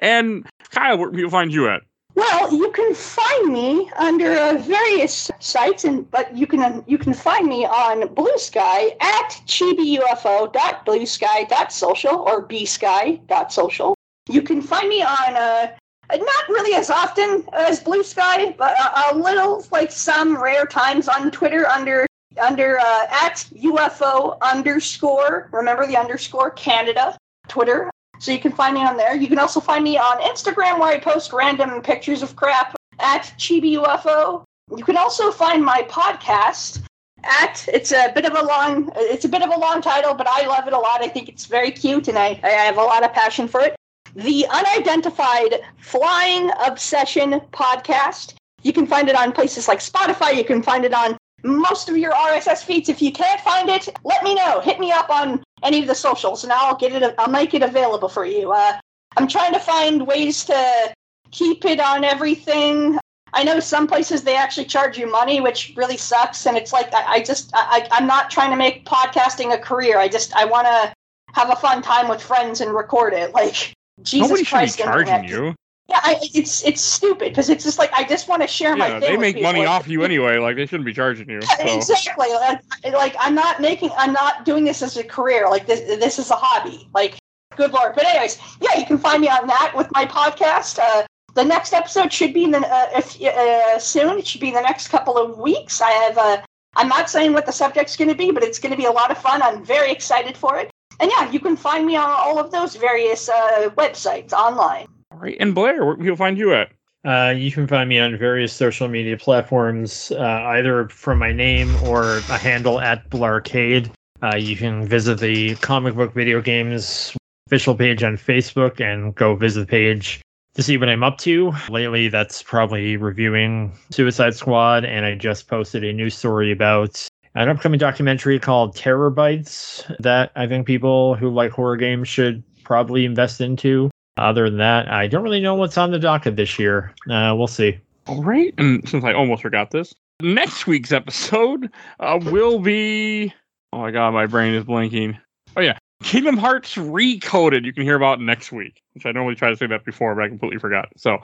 And Kyle, where can people find you at? Well, you can find me under uh, various sites, and but you can um, you can find me on Blue Sky at chibi u f o dot blue sky dot social or b sky dot social. You can find me on uh, not really as often as Blue Sky, but a, a little, like some rare times on Twitter under under uh, at U F O underscore. Remember the underscore Canada Twitter. So you can find me on there. You can also find me on Instagram, where I post random pictures of crap, at ChibiUFO. You can also find my podcast at, it's a bit of a long, it's a bit of a long title, but I love it a lot. I think it's very cute, and I, I have a lot of passion for it. The Unidentified Flying Obsession podcast. You can find it on places like Spotify. You can find it on most of your R S S feeds. If you can't find it, let me know. Hit me up on any of the socials, and I'll get it. I'll make it available for you. Uh, I'm trying to find ways to keep it on everything. I know some places they actually charge you money, which really sucks. And it's like I, I just I, I'm not trying to make podcasting a career. I just I want to have a fun time with friends and record it. Like Jesus Nobody Christ, should be charging you. Yeah, I, it's it's stupid because it's just like I just want to share yeah, my. Thing they make with money people. Off you anyway. Like they shouldn't be charging you. Yeah, so. Exactly. Like, like I'm not making. I'm not doing this as a career. Like this. This is a hobby. Like good Lord. But anyways, yeah, you can find me on that with my podcast. Uh, the next episode should be in the uh, if, uh, soon. It should be in the next couple of weeks. I have. Uh, I'm not saying what the subject's going to be, but it's going to be a lot of fun. I'm very excited for it. And yeah, you can find me on all of those various uh, websites online. All right. And Blair, where can people find you at? Uh, you can find me on various social media platforms, uh, either from my name or a handle at Blarcade. Uh, you can visit the Comic Book Video Games official page on Facebook and go visit the page to see what I'm up to. Lately, that's probably reviewing Suicide Squad, and I just posted a new story about an upcoming documentary called Terror Bites that I think people who like horror games should probably invest into. Other than that, I don't really know what's on the docket this year. Uh, we'll see. All right. And since I almost forgot this, next week's episode uh, will be... Oh, my God, my brain is blanking. Oh, yeah. Kingdom Hearts Recoded. You can hear about next week, which I normally try to say that before, but I completely forgot. So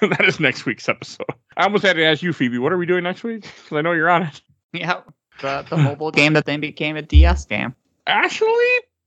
that is next week's episode. I almost had to ask you, Phoebe, what are we doing next week? Because I know you're on it. Yeah, the, the mobile game that then became a D S game. Actually,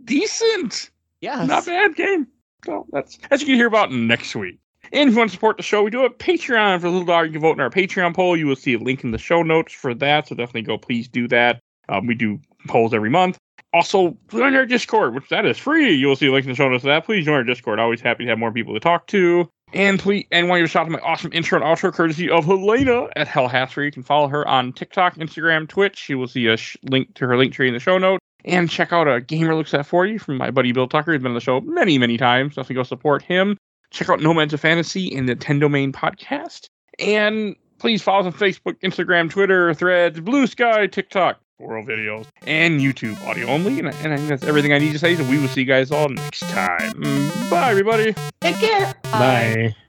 decent. Yes. Not bad game. So that's as you can hear about next week. And if you want to support the show, we do have Patreon for a little dollar. You can vote in our Patreon poll. You will see a link in the show notes for that. So definitely go. Please do that. Um, we do polls every month. Also, join our Discord, which that is free. You will see a link in the show notes for that. Please join our Discord. Always happy to have more people to talk to. And please, and want you to shout out to my awesome intro and outro courtesy of Helena at Hell Hatchery. You can follow her on TikTok, Instagram, Twitch. You will see a sh- link to her link tree in the show notes. And check out a Gamer Looks At For You from my buddy Bill Tucker. He's been on the show many, many times. Definitely go support him. Check out Nomads of Fantasy and the Nintendo Main Podcast. And please follow us on Facebook, Instagram, Twitter, Threads, Blue Sky, TikTok, World Videos, and YouTube audio only. And I, and I think that's everything I need to say. So we will see you guys all next time. Bye, everybody. Take care. Bye. Bye.